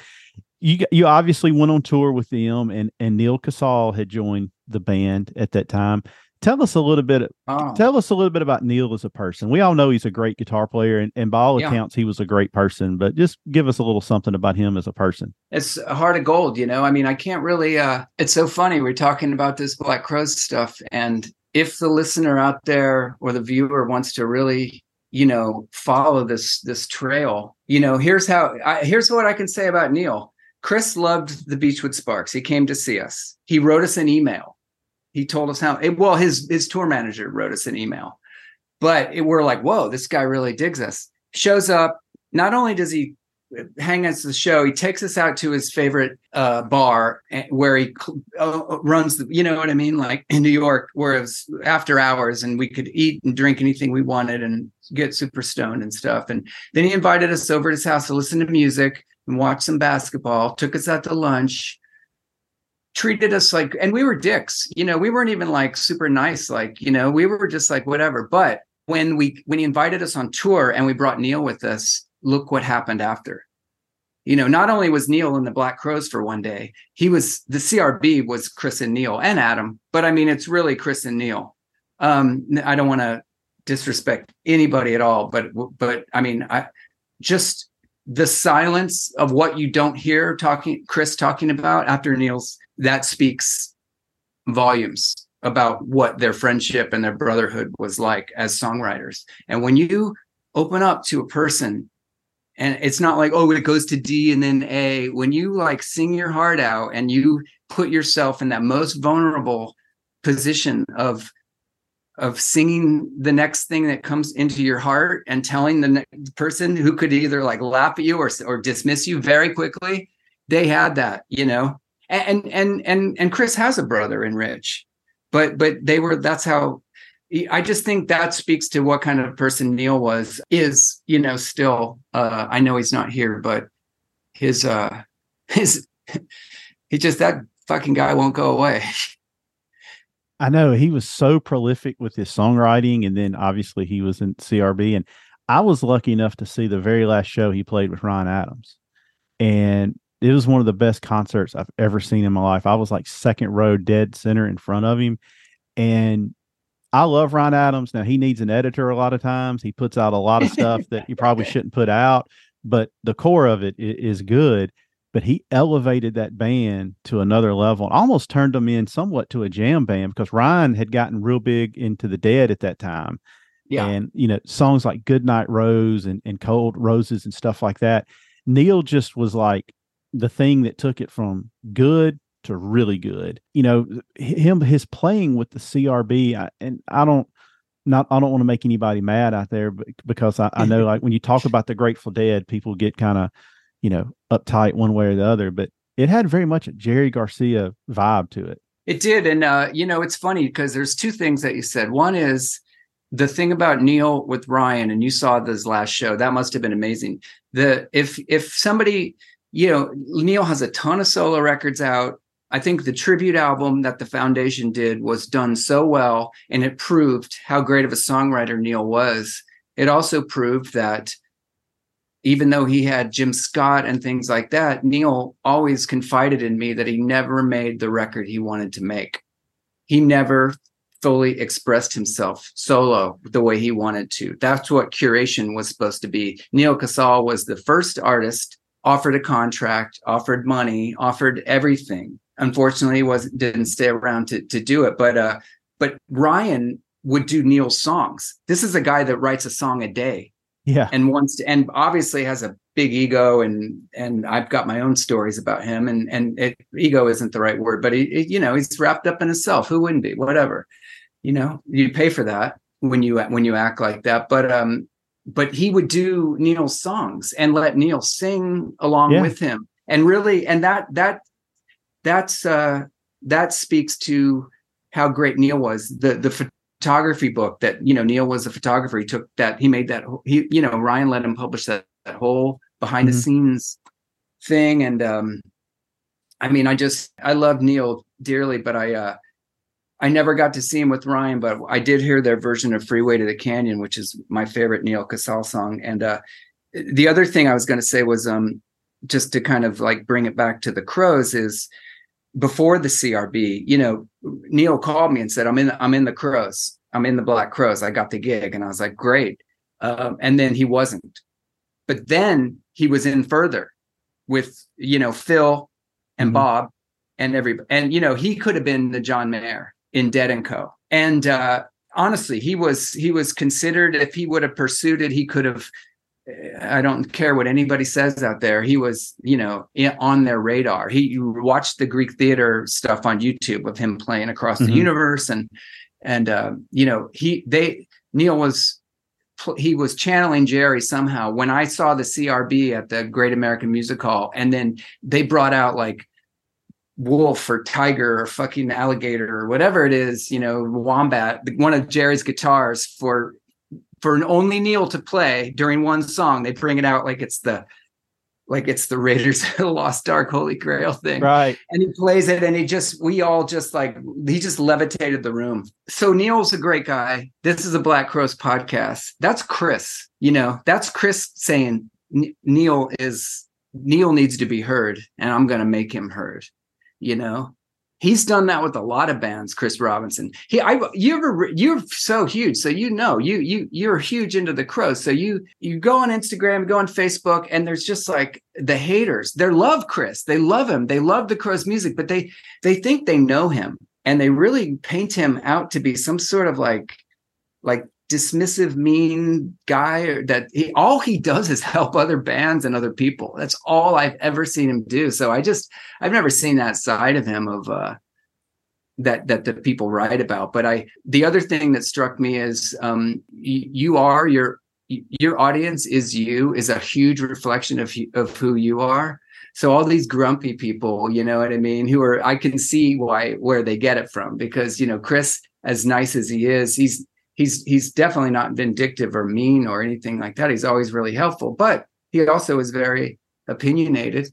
you you obviously went on tour with them, and, and Neal Casal had joined the band at that time. Tell us a little bit. Oh. Tell us a little bit about Neal as a person. We all know he's a great guitar player, and, and by all yeah. accounts, he was a great person. But just give us a little something about him as a person. It's a heart of gold, you know. I mean, I can't really. Uh, it's so funny. We're talking about this Black Crowes stuff, and if the listener out there or the viewer wants to really, you know, follow this this trail, you know, here's how. I, here's what I can say about Neal. Chris loved the Beachwood Sparks. He came to see us. He wrote us an email. He told us how, it, well, his his tour manager wrote us an email, but it, we're like, whoa, this guy really digs us. Shows up. Not only does he hang us the show, he takes us out to his favorite uh, bar where he uh, runs, the, you know what I mean? Like in New York, where it was after hours and we could eat and drink anything we wanted and get super stoned and stuff. And then he invited us over to his house to listen to music and watch some basketball, took us out to lunch. Treated us like, and we were dicks, you know, we weren't even like super nice. Like, you know, we were just like, whatever. But when we, when he invited us on tour and we brought Neal with us, look what happened after, you know, not only was Neal in the Black Crowes for one day, he was, the C R B was Chris and Neal and Adam, but I mean, it's really Chris and Neal. Um, I don't want to disrespect anybody at all, but, but I mean, I just the silence of what you don't hear talking, Chris talking about after Neal's, that speaks volumes about what their friendship and their brotherhood was like as songwriters. And when you open up to a person, and it's not like, oh, it goes to D and then A, when you like sing your heart out and you put yourself in that most vulnerable position of of singing the next thing that comes into your heart and telling the ne- person who could either like laugh at you or or dismiss you very quickly, they had that, you know. And and and and Chris has a brother in Rich, but but they were. That's how. I just think that speaks to what kind of person Neal was. Is you know still. Uh, I know he's not here, but his uh, his he just that fucking guy won't go away. I know he was so prolific with his songwriting, and then obviously he was in C R B. And I was lucky enough to see the very last show he played with Ryan Adams, and it was one of the best concerts I've ever seen in my life. I was like second row, dead center in front of him, and I love Ryan Adams. Now, he needs an editor a lot of times. He puts out a lot of stuff that you probably shouldn't put out, but the core of it is good. But he elevated that band to another level and almost turned them in somewhat to a jam band, because Ryan had gotten real big into the Dead at that time. Yeah. And, you know, songs like Goodnight Rose and, and Cold Roses and stuff like that. Neal just was like the thing that took it from good to really good. You know, him, his playing with the C R B, I, and I don't, Not, I don't want to make anybody mad out there, but because I, I know, like, when you talk about the Grateful Dead, people get kind of, you know, uptight one way or the other, but it had very much a Jerry Garcia vibe to it. It did. And, uh, you know, it's funny because there's two things that you said. One is the thing about Neal with Ryan, and you saw this last show, that must've been amazing. The, if, if somebody, you know, Neal has a ton of solo records out. I think the tribute album that the Foundation did was done so well, and it proved how great of a songwriter Neal was. It also proved that even though he had Jim Scott and things like that, Neal always confided in me that he never made the record he wanted to make. He never fully expressed himself solo the way he wanted to. That's what Curation was supposed to be. Neal Casal was the first artist, offered a contract, offered money, offered everything. Unfortunately, was didn't stay around to, to do it. But uh, but Ryan would do Neal's songs. This is a guy that writes a song a day. Yeah. And wants to, and obviously has a big ego, and and I've got my own stories about him, and and it, ego isn't the right word, but he, it, you know, he's wrapped up in himself. Who wouldn't be? Whatever. You know, you pay for that when you when you act like that. But um, but he would do Neal's songs and let Neal sing along yeah. with him, and really, and that that. That's uh, that speaks to how great Neal was. The the photography book that, you know, Neal was a photographer. He took that. He made that. He, you know, Ryan let him publish that, that whole behind mm-hmm. the scenes thing. And um, I mean, I just I love Neal dearly, but I uh, I never got to see him with Ryan. But I did hear their version of Freeway to the Canyon, which is my favorite Neal Casal song. And uh, the other thing I was going to say was um, just to kind of like bring it back to the Crows is. Before the C R B, you know, Neal called me and said, I'm in, I'm in the Crows. I'm in the Black Crows. I got the gig. And I was like, great. Um, and then he wasn't, but then he was in further with, you know, Phil and mm-hmm. Bob and everybody. And, you know, he could have been the John Mayer in Dead and Co. And, uh, honestly, he was, he was considered, if he would have pursued it, he could have, I don't care what anybody says out there. He was, you know, on their radar. He you watched the Greek theater stuff on YouTube of him playing across mm-hmm. the universe. And, and, uh, you know, he, they, Neal was, he was channeling Jerry somehow. When I saw the C R B at the Great American Music Hall, and then they brought out like wolf or tiger or fucking alligator or whatever it is, you know, wombat, one of Jerry's guitars for, For an only Neal to play during one song. They bring it out like it's the like it's the Raiders of the Lost Ark Holy Grail thing. Right. And he plays it, and he just we all just like he just levitated the room. So Neal's a great guy. This is a Black Crows podcast. That's Chris, you know, that's Chris saying Neal is Neal needs to be heard, and I'm gonna make him heard, you know. He's done that with a lot of bands, Chris Robinson. He, I, you're you're so huge, so you know you you you're huge into the Crows. So you you go on Instagram, go on Facebook, and there's just like the haters. They love Chris, they love him, they love the Crows music, but they they think they know him, and they really paint him out to be some sort of like like dismissive, mean guy. Or that he, all he does is help other bands and other people. That's all I've ever seen him do. So I just, I've never seen that side of him of uh, that that the people write about. But I, the other thing that struck me is um, y- you are your your audience is you is a huge reflection of of who you are. So all these grumpy people, you know what I mean, who are I can see why where they get it from, because you know Chris, as nice as he is, he's He's he's definitely not vindictive or mean or anything like that. He's always really helpful, but he also is very opinionated.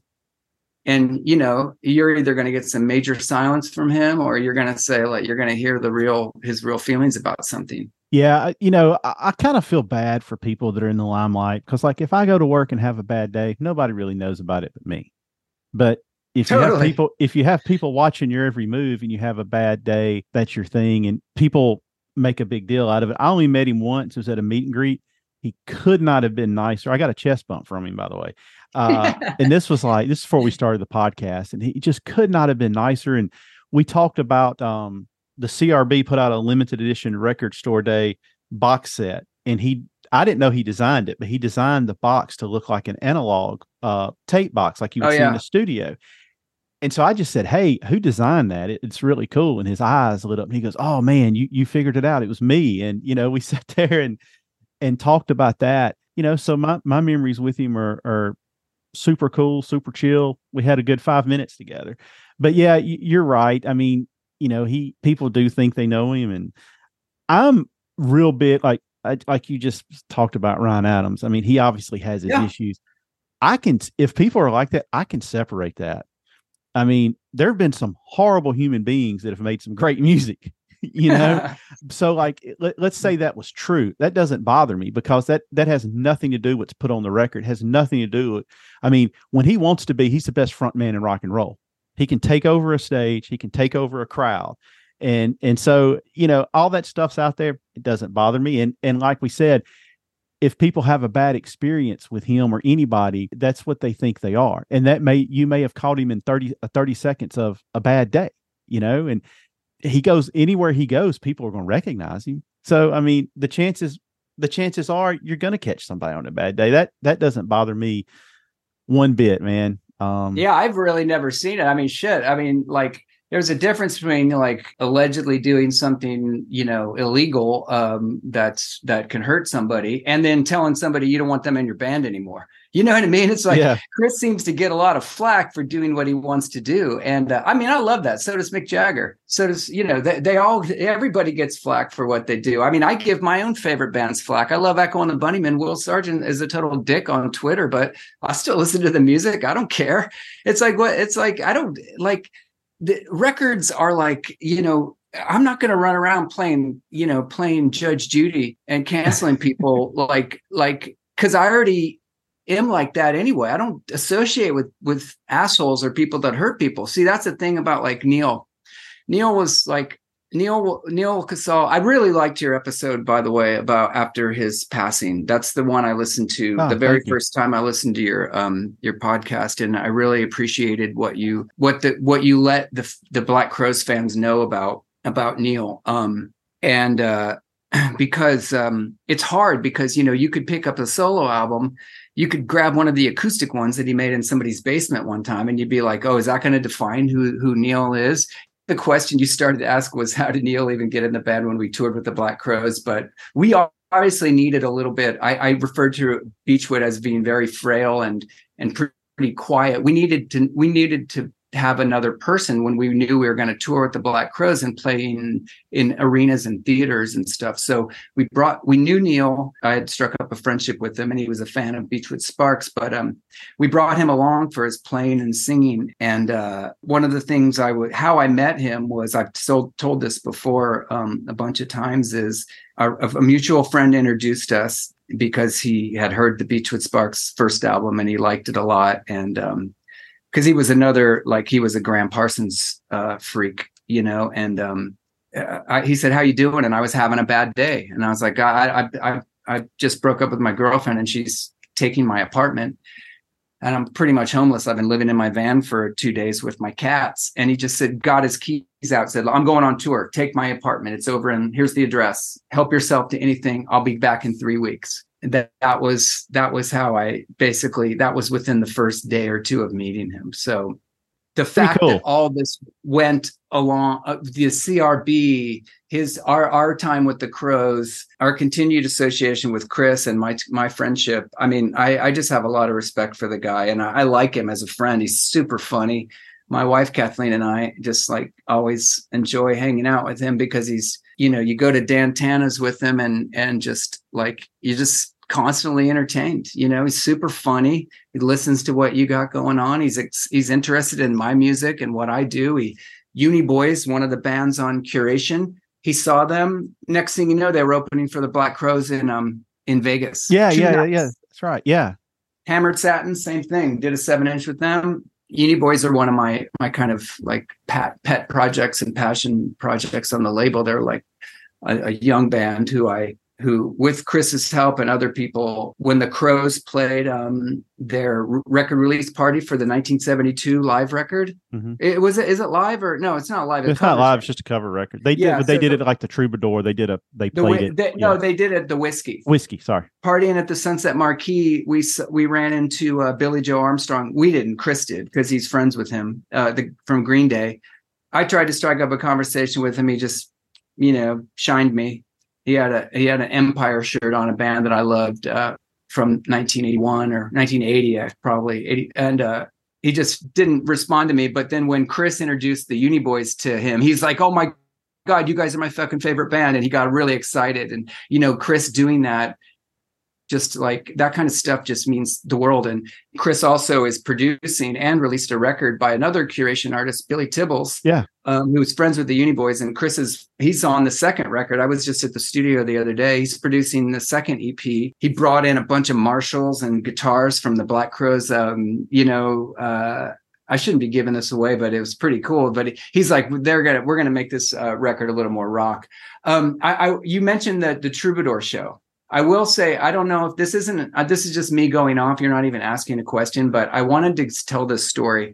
And, you know, you're either going to get some major silence from him, or you're going to say, like, you're going to hear the real, his real feelings about something. Yeah. You know, I, I kind of feel bad for people that are in the limelight. Cause like, if I go to work and have a bad day, nobody really knows about it but me. But if totally. you have people, if you have people watching your every move and you have a bad day, that's your thing. And people make a big deal out of it. I only met him once. It was at a meet and greet. He could not have been nicer. I got a chest bump from him, by the way. Uh, and this was like, this is before we started the podcast, and he just could not have been nicer. And we talked about um, the C R B put out a limited edition Record Store Day box set. And he, I didn't know he designed it, but he designed the box to look like an analog uh, tape box, like you would oh, see yeah. in the studio. And so I just said, hey, who designed that? It, it's really cool. And his eyes lit up and he goes, oh man, you, you figured it out. It was me. And, you know, we sat there and, and talked about that, you know, so my, my memories with him are, are super cool, super chill. We had a good five minutes together, but yeah, you're right. I mean, you know, he, people do think they know him, and I'm real big, like, I, like you just talked about Ryan Adams. I mean, he obviously has his yeah. issues. I can, if people are like that, I can separate that. I mean, there have been some horrible human beings that have made some great music, you know? So like, let, let's say that was true. That doesn't bother me, because that, that has nothing to do with what's put on the record. It has nothing to do with, I mean, when he wants to be, he's the best front man in rock and roll. He can take over a stage. He can take over a crowd. And, and so, you know, all that stuff's out there. It doesn't bother me. And, and like we said, if people have a bad experience with him or anybody, that's what they think they are. And that may, you may have caught him in thirty, uh, thirty seconds of a bad day, you know, and he goes anywhere he goes, people are going to recognize him. So, I mean, the chances, the chances are you're going to catch somebody on a bad day. That, that doesn't bother me one bit, man. Um, yeah, I've really never seen it. I mean, shit. I mean, like, there's a difference between like allegedly doing something, you know, illegal um, that's that can hurt somebody, and then telling somebody you don't want them in your band anymore. You know what I mean? It's like yeah. Chris seems to get a lot of flack for doing what he wants to do. And uh, I mean, I love that. So does Mick Jagger. So does, you know, they, they all, everybody gets flack for what they do. I mean, I give my own favorite bands flack. I love Echo and the Bunnymen. Will Sargent is a total dick on Twitter, but I still listen to the music. I don't care. It's like what it's like. I don't like. The records are like, you know, I'm not going to run around playing, you know, playing Judge Judy and canceling people like, like, cause I already am like that anyway. I don't associate with, with assholes or people that hurt people. See, that's the thing about like Neal, Neal was like, Neal, Neal Casal. I really liked your episode, by the way, about after his passing. That's the one I listened to oh, the very first time I listened to your um your podcast, and I really appreciated what you what the what you let the the Black Crowes fans know about about Neal. Um and uh because um it's hard, because you know you could pick up a solo album, you could grab one of the acoustic ones that he made in somebody's basement one time, and you'd be like, oh, is that going to define who who Neal is? The question you started to ask was, how did Neal even get in the band when we toured with the Black Crowes? But we obviously needed a little bit. I, I referred to Beachwood as being very frail and and pretty quiet. We needed to we needed to have another person when we knew we were going to tour with the Black Crowes and play in, in arenas and theaters and stuff. So we brought we knew Neal. I had struck up a friendship with him, and he was a fan of Beachwood Sparks. But um, we brought him along for his playing and singing. And uh, one of the things I would how I met him was, I've so, told this before um, a bunch of times, is a, a mutual friend introduced us because he had heard the Beachwood Sparks first album and he liked it a lot. And um, Because he was another, like he was a Gram Parsons uh, freak, you know, and um, I, he said, how you doing? And I was having a bad day. And I was like, I, I, I, I just broke up with my girlfriend and she's taking my apartment and I'm pretty much homeless. I've been living in my van for two days with my cats. And he just said, got his keys out, said, I'm going on tour. Take my apartment. It's over. And here's the address. Help yourself to anything. I'll be back in three weeks. That that was that was how I basically that was within the first day or two of meeting him. So the fact cool. that all this went along uh, the C R B, his our our time with the Crowes, our continued association with Chris, and my my friendship. I mean, I, I just have a lot of respect for the guy, and I, I like him as a friend. He's super funny. My wife Kathleen and I just like always enjoy hanging out with him because he's, you know, you go to Dan Tana's with him and and just like you just constantly entertained. You know, he's super funny. He listens to what you got going on. He's ex- he's interested in my music and what I do. He, Uni Boys, one of the bands on Curation, he saw them. Next thing you know, they were opening for the Black Crowes in um in Vegas. Yeah, Two yeah, nights. yeah. That's right. Yeah. Hammered Satin, same thing. Did a seven inch with them. Uni Boys are one of my my kind of like pet pet projects and passion projects on the label. They're like a, a young band who I who with Chris's help and other people, when the Crowes played um, their record release party for the nineteen seventy-two live record, mm-hmm. it was is it live or no? It's not live. It's, it's not live. It's just a cover record. They yeah, did, but so they did the, it like the Troubadour. They did a they the, played it. They, yeah. No, they did it the Whiskey. Whiskey, sorry. Partying at the Sunset Marquee, we we ran into uh, Billy Joe Armstrong. We didn't. Chris did because he's friends with him uh, the, from Green Day. I tried to strike up a conversation with him. He just, you know, shined me. He had a he had an Empire shirt on, a band that I loved uh, from nineteen eighty-one or nineteen eighty, probably. eighty, and uh, he just didn't respond to me. But then when Chris introduced the Uni Boys to him, he's like, "Oh my God, you guys are my fucking favorite band!" And he got really excited. And you know, Chris doing that, just like that kind of stuff, just means the world. And Chris also is producing and released a record by another Curation artist, Billy Tibbles. Yeah. Um, who's friends with the Uni Boys, and Chris is he's on the second record. I was just at the studio the other day. He's producing the second E P. He brought in a bunch of Marshalls and guitars from the Black Crowes. Um, you know, uh, I shouldn't be giving this away, but it was pretty cool. But he, he's like, they're gonna we're gonna make this uh, record a little more rock. Um, I, I you mentioned the the Troubadour show. I will say, I don't know if this isn't uh, this is just me going off. You're not even asking a question, but I wanted to tell this story,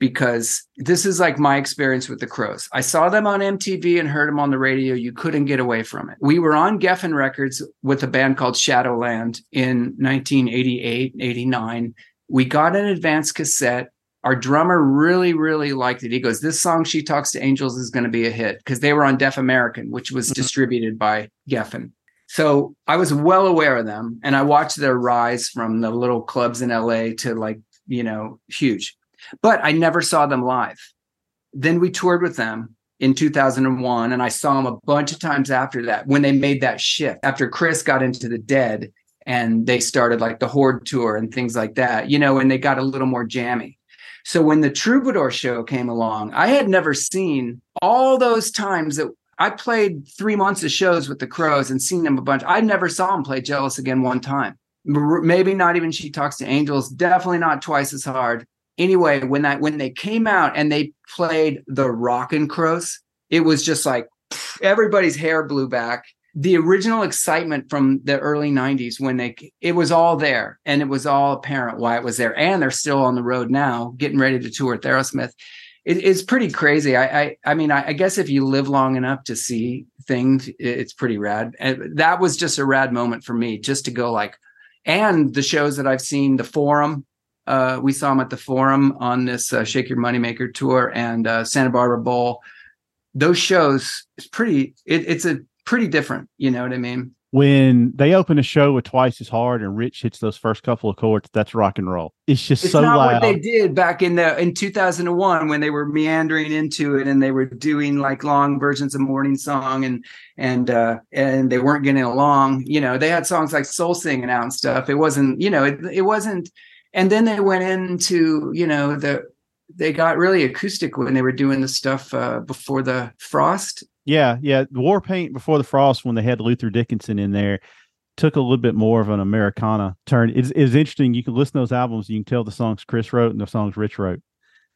because this is like my experience with the Crowes. I saw them on M T V and heard them on the radio. You couldn't get away from it. We were on Geffen Records with a band called Shadowland in nineteen eighty-eight, eighty-nine. We got an advance cassette. Our drummer really, really liked it. He goes, this song, She Talks to Angels, is going to be a hit, because they were on Deaf American, which was mm-hmm. distributed by Geffen. So I was well aware of them, and I watched their rise from the little clubs in L A to like, you know, huge. But I never saw them live. Then we toured with them in two thousand one, and I saw them a bunch of times after that, when they made that shift. After Chris got into the Dead, and they started like the Horde tour and things like that, you know, and they got a little more jammy. So when the Troubadour show came along, I had never seen all those times that I played three months of shows with the Crowes and seen them a bunch. I never saw them play Jealous Again one time. Maybe not even She Talks to Angels, definitely not Twice as Hard. Anyway, when that when they came out and they played the Rockin' Crowes, it was just like pff, everybody's hair blew back. The original excitement from the early nineties, when they it was all there, and it was all apparent why it was there. And they're still on the road now, getting ready to tour with Aerosmith. It, it's pretty crazy. I I, I mean, I, I guess if you live long enough to see things, it's pretty rad. And that was just a rad moment for me, just to go like, and the shows that I've seen, the Forum. Uh, we saw them at the Forum on this uh, Shake Your Money Maker tour, and uh, Santa Barbara Bowl. Those shows, it's pretty. It, it's a pretty different. You know what I mean? When they open a show with Twice as Hard and Rich hits those first couple of chords, that's rock and roll. It's just it's so not loud. What they did back in the in two thousand one, when they were meandering into it, and they were doing like long versions of Morning Song, and and uh, and they weren't getting along. You know, they had songs like Soul Singing out and stuff. It wasn't. You know, it it wasn't. And then they went into, you know, the they got really acoustic when they were doing the stuff uh, before the Frost. Yeah, yeah. Warpaint before the Frost, when they had Luther Dickinson in there, took a little bit more of an Americana turn. It's, it's interesting. You can listen to those albums. You can tell the songs Chris wrote and the songs Rich wrote.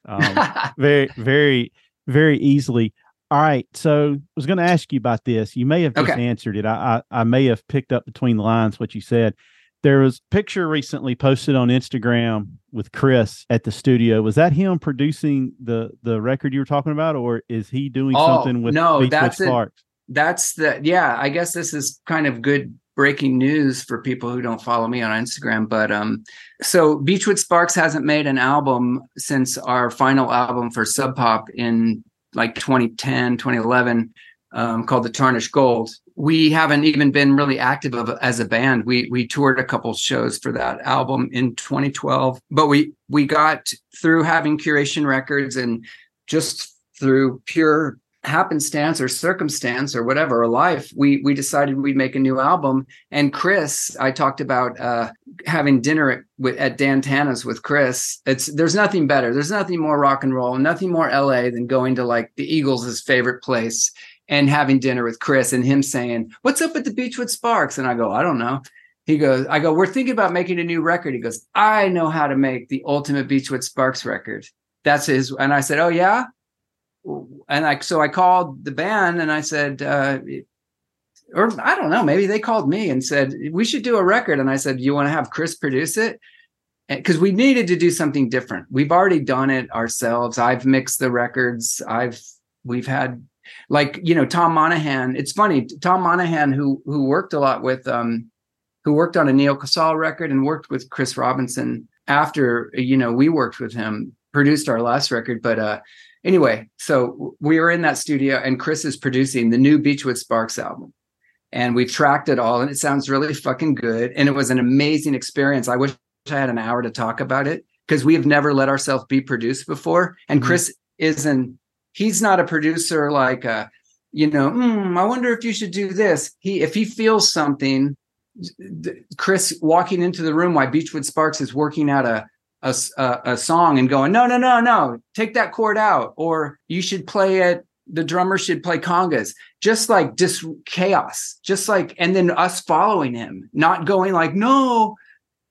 Um, very, very, very easily. All right. So I was going to ask you about this. You may have just okay. answered it. I, I I may have picked up between the lines what you said. There was a picture recently posted on Instagram with Chris at the studio. Was that him producing the the record you were talking about, or is he doing oh, something with no, Beachwood Sparks? That's the yeah. I guess this is kind of good breaking news for people who don't follow me on Instagram. But um, so Beachwood Sparks hasn't made an album since our final album for Sub Pop in like twenty ten, twenty eleven, um, called The Tarnished Gold. We haven't even been really active of, as a band. We we toured a couple shows for that album in twenty twelve, but we we got through having Curation Records and just through pure happenstance or circumstance or whatever, or life, we we decided we'd make a new album. And Chris, I talked about uh, having dinner at, at Dan Tana's with Chris. It's there's nothing better. There's nothing more rock and roll, nothing more L A than going to like the Eagles' favorite place and having dinner with Chris and him saying, "What's up at the Beachwood Sparks?" And I go, "I don't know." He goes, I go, "We're thinking about making a new record." He goes, "I know how to make the ultimate Beachwood Sparks record." That's his. And I said, "Oh, yeah." And I, so I called the band and I said, uh, or I don't know, maybe they called me and said, "We should do a record." And I said, "You want to have Chris produce it?" Because we needed to do something different. We've already done it ourselves. I've mixed the records. I've, we've had like, you know, Tom Monahan. It's funny. Tom Monahan, who, who worked a lot with, um, who worked on a Neal Casal record and worked with Chris Robinson after, you know, we worked with him, produced our last record. But uh, anyway, so we were in that studio and Chris is producing the new Beachwood Sparks album. And we've tracked it all and it sounds really fucking good. And it was an amazing experience. I wish I had an hour to talk about it because we have never let ourselves be produced before. And mm-hmm. Chris isn't, he's not a producer like, a, you know, mm, I wonder if you should do this. He, if he feels something, Chris walking into the room while Beachwood Sparks is working out a, a, a song and going, no, no, no, no, take that chord out. Or you should play it. The drummer should play congas, just like dis chaos, just like, and then us following him, not going like, no,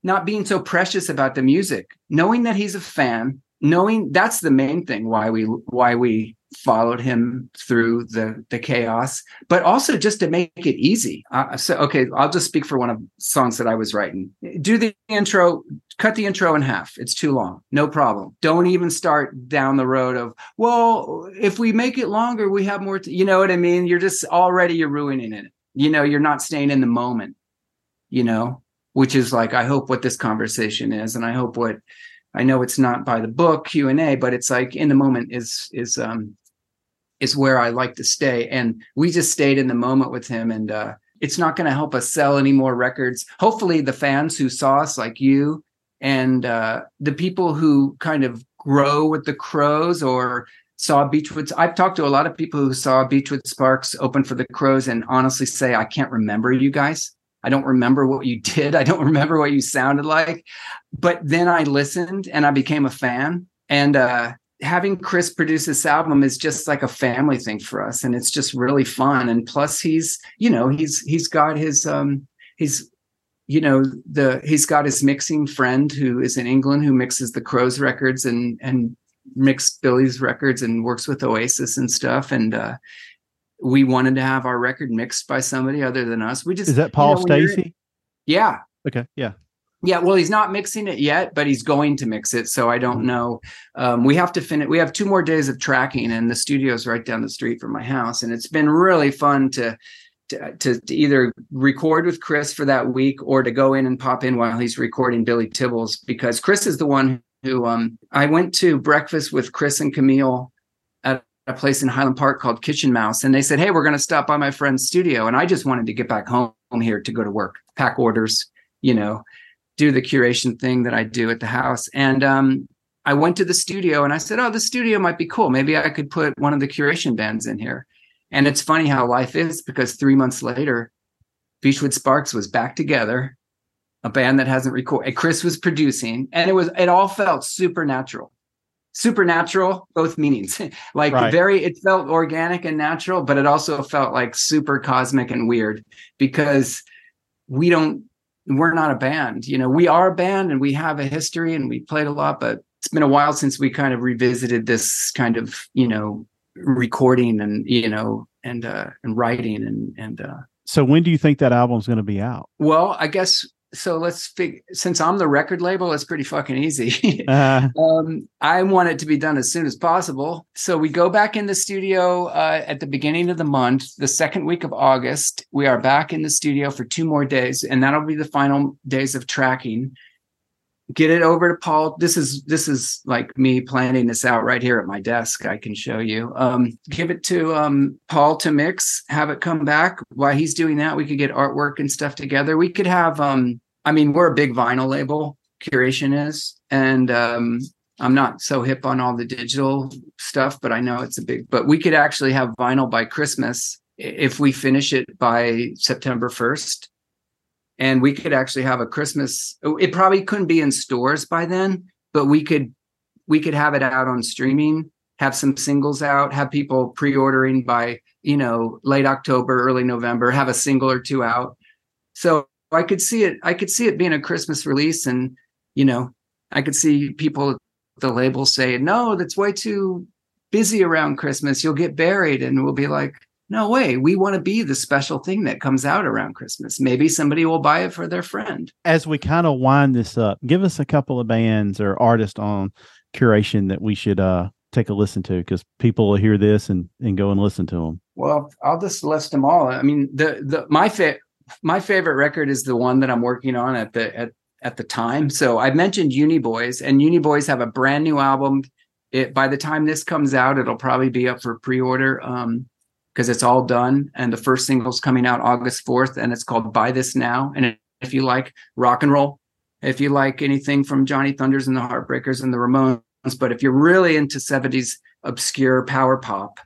not being so precious about the music, knowing that he's a fan, knowing that's the main thing why we, why we followed him through the the chaos, but also just to make it easy. Uh, so, okay, I'll just speak for one of the songs that I was writing. Do the intro, cut the intro in half. It's too long. No problem. Don't even start down the road of, well, if we make it longer, we have more, t-. You know what I mean? You're just already, you're ruining it. You know, you're not staying in the moment, you know, which is like, I hope what this conversation is. And I hope what, I know it's not by the book Q and A, but it's like in the moment is, is, um, is where I like to stay. And we just stayed in the moment with him. And uh, it's not going to help us sell any more records. Hopefully the fans who saw us, like you, and uh, the people who kind of grow with the Crows or saw Beachwood. I've talked to a lot of people who saw Beachwood Sparks open for the Crows and honestly say, I can't remember you guys. I don't remember what you did. I don't remember what you sounded like. But then I listened and I became a fan. And uh, having Chris produce this album is just like a family thing for us. And it's just really fun. And plus he's, you know, he's, he's got his, um, he's, you know, the, he's got his mixing friend who is in England, who mixes the Crows records and, and mixed Billy's records and works with Oasis and stuff. And uh, we wanted to have our record mixed by somebody other than us. We just, is that Paul you know, Stacey? Yeah. Okay. Yeah. Yeah, well, he's not mixing it yet, but he's going to mix it. So I don't know. Um, we have to finish. We have two more days of tracking, and the studio's right down the street from my house. And it's been really fun to, to to to either record with Chris for that week or to go in and pop in while he's recording Billy Tibbles, because Chris is the one who um, I went to breakfast with Chris and Camille at a place in Highland Park called Kitchen Mouse. And they said, "Hey, we're going to stop by my friend's studio." And I just wanted to get back home here to go to work, pack orders, you know, do the curation thing that I do at the house. And um, I went to the studio and I said, "Oh, the studio might be cool. Maybe I could put one of the curation bands in here." And it's funny how life is, because three months later, Beachwood Sparks was back together, a band that hasn't recorded. Chris was producing, and it was it all felt supernatural, supernatural, both meanings. Like right. very, it felt organic and natural, but it also felt like super cosmic and weird, because we don't. We're not a band, you know, we are a band and we have a history and we played a lot, but it's been a while since we kind of revisited this kind of, you know, recording and, you know, and, uh, and writing and, and, uh, so when do you think that album's going to be out? Well, I guess, so let's figure, since I'm the record label, it's pretty fucking easy. uh, um, I want it to be done as soon as possible. So we go back in the studio uh, at the beginning of the month, the second week of August. We are back in the studio for two more days, and that'll be the final days of tracking. Get it over to Paul. This is this is like me planning this out right here at my desk. I can show you. Um, give it to um, Paul to mix. Have it come back. While he's doing that, we could get artwork and stuff together. We could have. Um, I mean, we're a big vinyl label. Curation is, and um, I'm not so hip on all the digital stuff, but I know it's a big, but we could actually have vinyl by Christmas if we finish it by September first. And we could actually have a Christmas, it probably couldn't be in stores by then, but we could, we could have it out on streaming, have some singles out, have people pre-ordering by, you know, late October, early November, have a single or two out. So I could see it, I could see it being a Christmas release. And, you know, I could see people at the label say, no, that's way too busy around Christmas. You'll get buried. And we'll be like, no way. We want to be the special thing that comes out around Christmas. Maybe somebody will buy it for their friend. As we kind of wind this up, give us a couple of bands or artists on Curation that we should uh, take a listen to, because people will hear this and, and go and listen to them. Well, I'll just list them all. I mean, the the my fa- my favorite record is the one that I'm working on at the at, at the time. So I mentioned Uni Boys, and Uni Boys have a brand new album. It by the time this comes out, it'll probably be up for pre-order um, because it's all done. And the first single's coming out August fourth, and it's called Buy This Now. And if you like rock and roll, if you like anything from Johnny Thunders and the Heartbreakers and the Ramones, but if you're really into seventies obscure power pop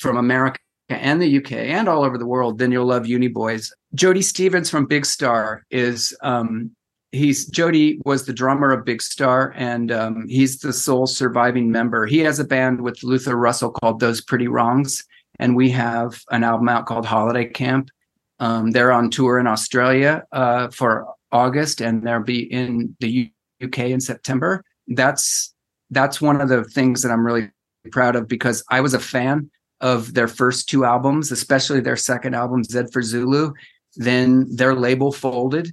from America and the U K and all over the world, then you'll love Uni Boys. Jody Stevens from Big Star is, um, he's, Jody was the drummer of Big Star, and um, he's the sole surviving member. He has a band with Luther Russell called Those Pretty Wrongs, and we have an album out called Holiday Camp. Um, they're on tour in Australia uh, for August, and they'll be in the U K in September. That's that's one of the things that I'm really proud of, because I was a fan of their first two albums, especially their second album, Zed for Zulu. Then their label folded,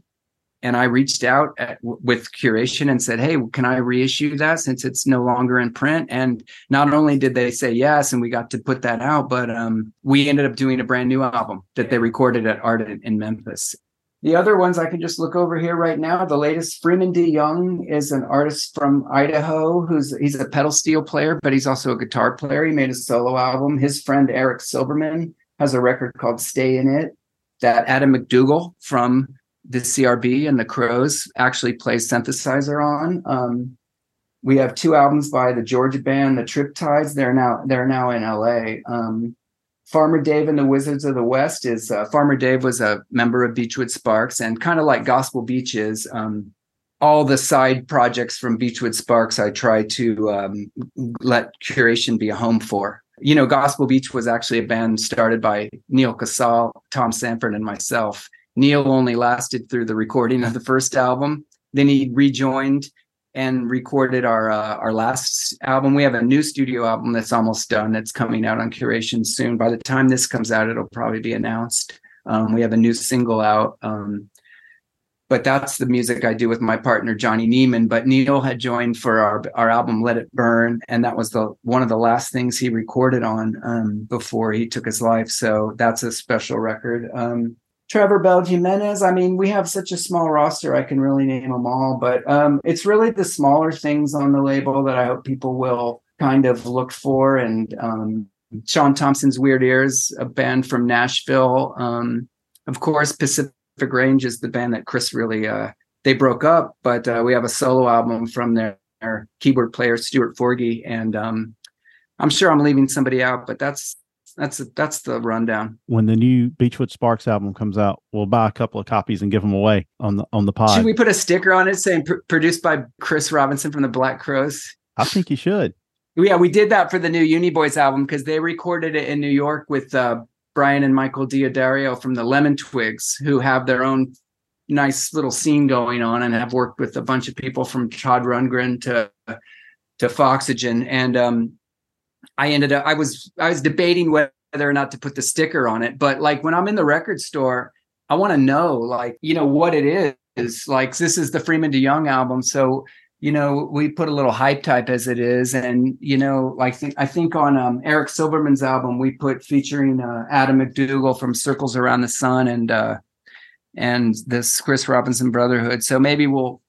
and I reached out at, with Curation and said, hey, can I reissue that since it's no longer in print? And not only did they say yes, and we got to put that out, but um, we ended up doing a brand new album that they recorded at Art in Memphis. The other ones I can just look over here right now. The latest, Freeman DeYoung, is an artist from Idaho who's he's a pedal steel player, but he's also a guitar player. He made a solo album. His friend Eric Silverman has a record called Stay In It. That Adam McDougall from the C R B and the Crows actually plays synthesizer on. Um, we have two albums by the Georgia band, the Triptides. They're now they're now in L A. Um, Farmer Dave and the Wizards of the West is uh, Farmer Dave was a member of Beachwood Sparks, and kind of like Gospel Beach is, um, all the side projects from Beachwood Sparks, I try to um, let Curation be a home for. You know, Gospel Beach was actually a band started by Neal Casal, Tom Sanford, and myself. Neal only lasted through the recording of the first album. Then he rejoined and recorded our uh, our last album. We have a new studio album that's almost done. It's coming out on Curation soon. By the time this comes out, it'll probably be announced. Um, we have a new single out. Um, but that's the music I do with my partner, Johnny Neiman. But Neal had joined for our, our album, Let It Burn. And that was the one of the last things he recorded on um, before he took his life. So that's a special record. Um, Trevor Bell Jimenez. I mean, we have such a small roster. I can really name them all, but um, it's really the smaller things on the label that I hope people will kind of look for. And um, Sean Thompson's Weird Ears, a band from Nashville. Um, of course, Pacific Range is the band that Chris really, uh, they broke up, but uh, we have a solo album from their, their keyboard player, Stuart Forgy. And um, I'm sure I'm leaving somebody out, but that's, That's a, that's the rundown. When the new Beachwood Sparks album comes out, we'll buy a couple of copies and give them away on the on the pod. Should we put a sticker on it saying pr- produced by Chris Robinson from the Black Crows? I think you should. Yeah, we did that for the new Uni Boys album because they recorded it in New York with uh, Brian and Michael Diodario from the Lemon Twigs, who have their own nice little scene going on and have worked with a bunch of people from Todd Rundgren to to Foxygen and. Um, I ended up, I was, I was debating whether or not to put the sticker on it, but like when I'm in the record store, I want to know, like, you know, what it is. Like, this is the Freeman DeYoung album. So, you know, we put a little hype type as it is. And, you know, like, th- I think on um, Eric Silverman's album, we put featuring uh, Adam McDougall from Circles Around the Sun and, uh, and this Chris Robinson Brotherhood. So maybe we'll,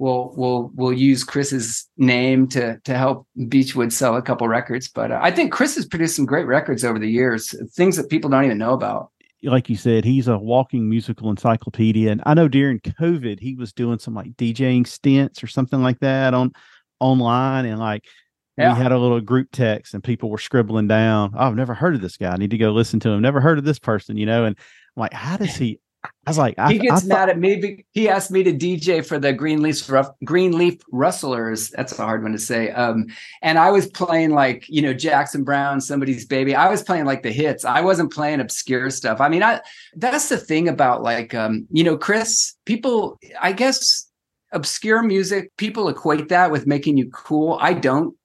We'll we'll we'll use Chris's name to to help Beachwood sell a couple records, but uh, I think Chris has produced some great records over the years, things that people don't even know about. Like you said, he's a walking musical encyclopedia, and I know during COVID he was doing some like DJing stints or something like that on online, and like yeah. we had a little group text and people were scribbling down, oh, I've never heard of this guy. I need to go listen to him. Never heard of this person, you know? And I'm like, how does he, I was like, I, he gets I thought, mad at me. He asked me to D J for the Greenleaf Greenleaf Rustlers. That's a hard one to say. Um, and I was playing like, you know, Jackson Brown, Somebody's Baby. I was playing like the hits. I wasn't playing obscure stuff. I mean, I, that's the thing about like, um, you know, Chris, people, I guess obscure music, people equate that with making you cool. I don't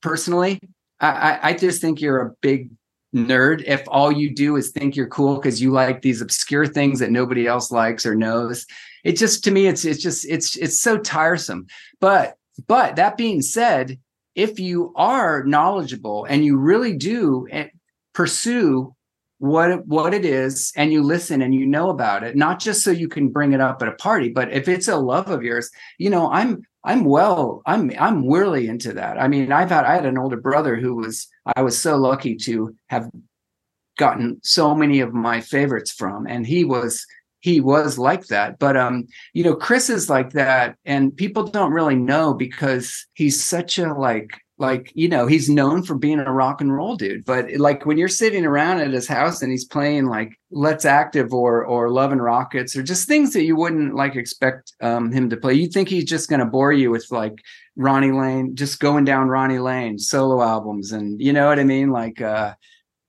personally. I, I, I just think you're a big nerd if all you do is think you're cool because you like these obscure things that nobody else likes or knows. It just, to me, it's it's just it's it's so tiresome. But but that being said, if you are knowledgeable and you really do pursue what what it is and you listen and you know about it, not just so you can bring it up at a party, but if it's a love of yours, you know, I'm I'm well, I'm I'm really into that. I mean, I've had I had an older brother who was I was so lucky to have gotten so many of my favorites from, and he was he was like that. But um, you know, Chris is like that, and people don't really know because he's such a like like you know, he's known for being a rock and roll dude. But like when you're sitting around at his house and he's playing like Let's Active or or Love and Rockets or just things that you wouldn't like expect um, him to play. You'd think he's just going to bore you with like Ronnie Lane, just going down Ronnie Lane solo albums, and you know what I mean, like uh,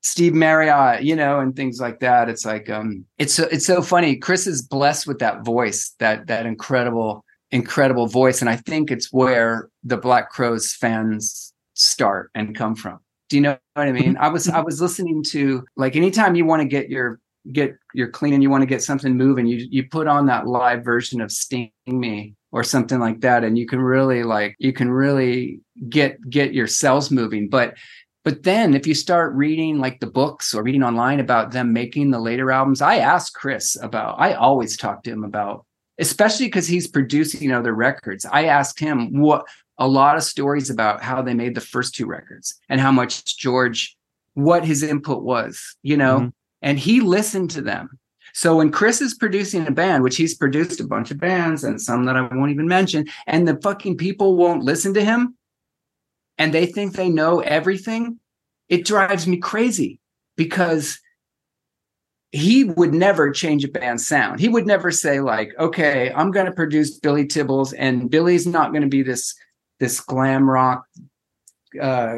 Steve Marriott, you know, and things like that. It's like um, it's so, it's so funny. Chris is blessed with that voice, that that incredible incredible voice, and I think it's where the Black Crowes fans start and come from. Do you know what I mean? I was I was listening to like anytime you want to get your get you're clean and you want to get something moving, you you put on that live version of Sting Me or something like that, and you can really like you can really get get your cells moving. But but then if you start reading like the books or reading online about them making the later albums, I asked Chris about I always talk to him about, especially because he's producing other records. I asked him what a lot of stories about how they made the first two records and how much George what his input was, you know. Mm-hmm. And he listened to them. So when Chris is producing a band, which he's produced a bunch of bands and some that I won't even mention, and the fucking people won't listen to him and they think they know everything, it drives me crazy because he would never change a band's sound. He would never say like, okay, I'm going to produce Billy Tibbles and Billy's not going to be this this glam rock uh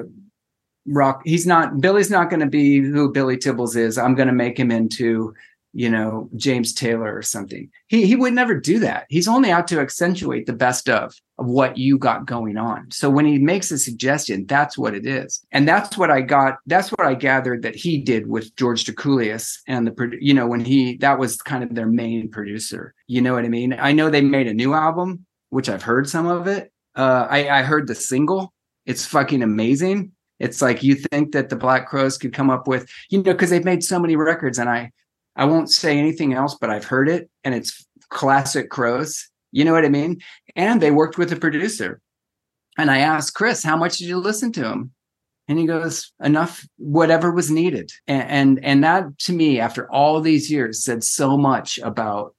rock. He's not Billy's not going to be who Billy Tibbles is. I'm going to make him into, you know, James Taylor or something. He he would never do that. He's only out to accentuate the best of, of what you got going on. So when he makes a suggestion, that's what it is. And that's what I got. That's what I gathered that he did with George Drakoulias and the, you know, when he, that was kind of their main producer. You know what I mean? I know they made a new album, which I've heard some of it. Uh, I, I heard the single. It's fucking amazing. It's like, you think that the Black Crowes could come up with, you know, because they've made so many records, and I, I won't say anything else, but I've heard it, and it's classic Crowes. You know what I mean? And they worked with a producer. And I asked Chris, how much did you listen to him? And he goes, enough, whatever was needed. And, and, and that, to me, after all these years, said so much about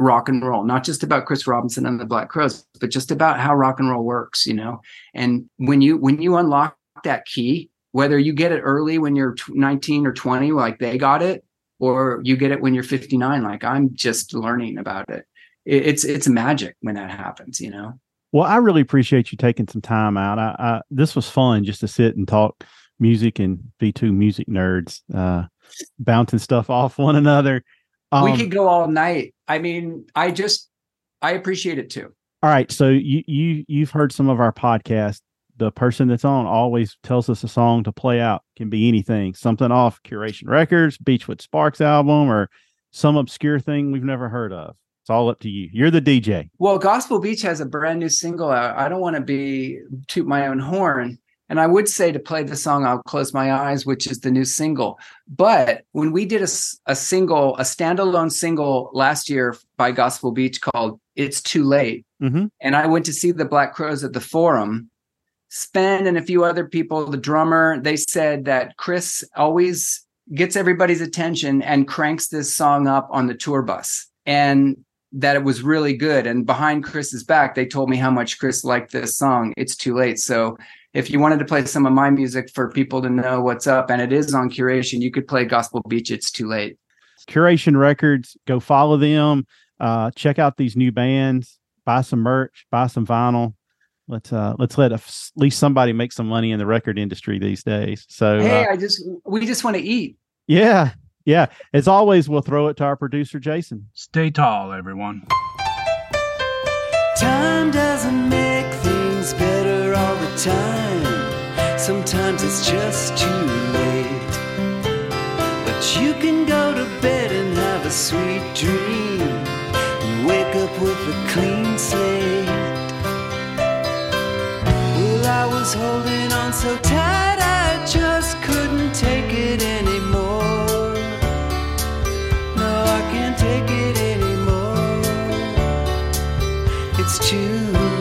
rock and roll, not just about Chris Robinson and the Black Crowes, but just about how rock and roll works, you know? And when you when you unlock that key, whether you get it early when you're nineteen or twenty, like they got it, or you get it when you're fifty-nine, like I'm just learning about it. It's it's magic when that happens, you know? Well, I really appreciate you taking some time out. I, I this was fun just to sit and talk music and be two music nerds, uh, bouncing stuff off one another. Um, we could go all night. I mean, I just, I appreciate it too. All right. So you, you, you've heard some of our podcasts. The person that's on always tells us a song to play out. Can be anything, something off Curation Records, Beachwood Sparks album, or some obscure thing we've never heard of. It's all up to you. You're the D J. Well, Gospel Beach has a brand new single out. I don't want to be toot my own horn. And I would say to play the song I'll Close My Eyes, which is the new single. But when we did a, a single, a standalone single last year by Gospel Beach called It's Too Late. Mm-hmm. And I went to see the Black Crowes at the Forum. Sven and a few other people, the drummer, they said that Chris always gets everybody's attention and cranks this song up on the tour bus. And that it was really good. And behind Chris's back, they told me how much Chris liked this song, It's Too Late. So if you wanted to play some of my music for people to know what's up, and it is on Curation, you could play Gospel Beach, It's Too Late. Curation Records, go follow them. Uh, check out these new bands, buy some merch, buy some vinyl. Let's uh, let's let at least somebody make some money in the record industry these days. So hey, uh, I just we just want to eat. Yeah, yeah. As always, we'll throw it to our producer, Jason. Stay tall, everyone. Time doesn't make things better all the time. Sometimes it's just too late. But you can go to bed and have a sweet dream and wake up with a clean slate. I was holding on so tight, I just couldn't take it anymore. No, I can't take it anymore. It's too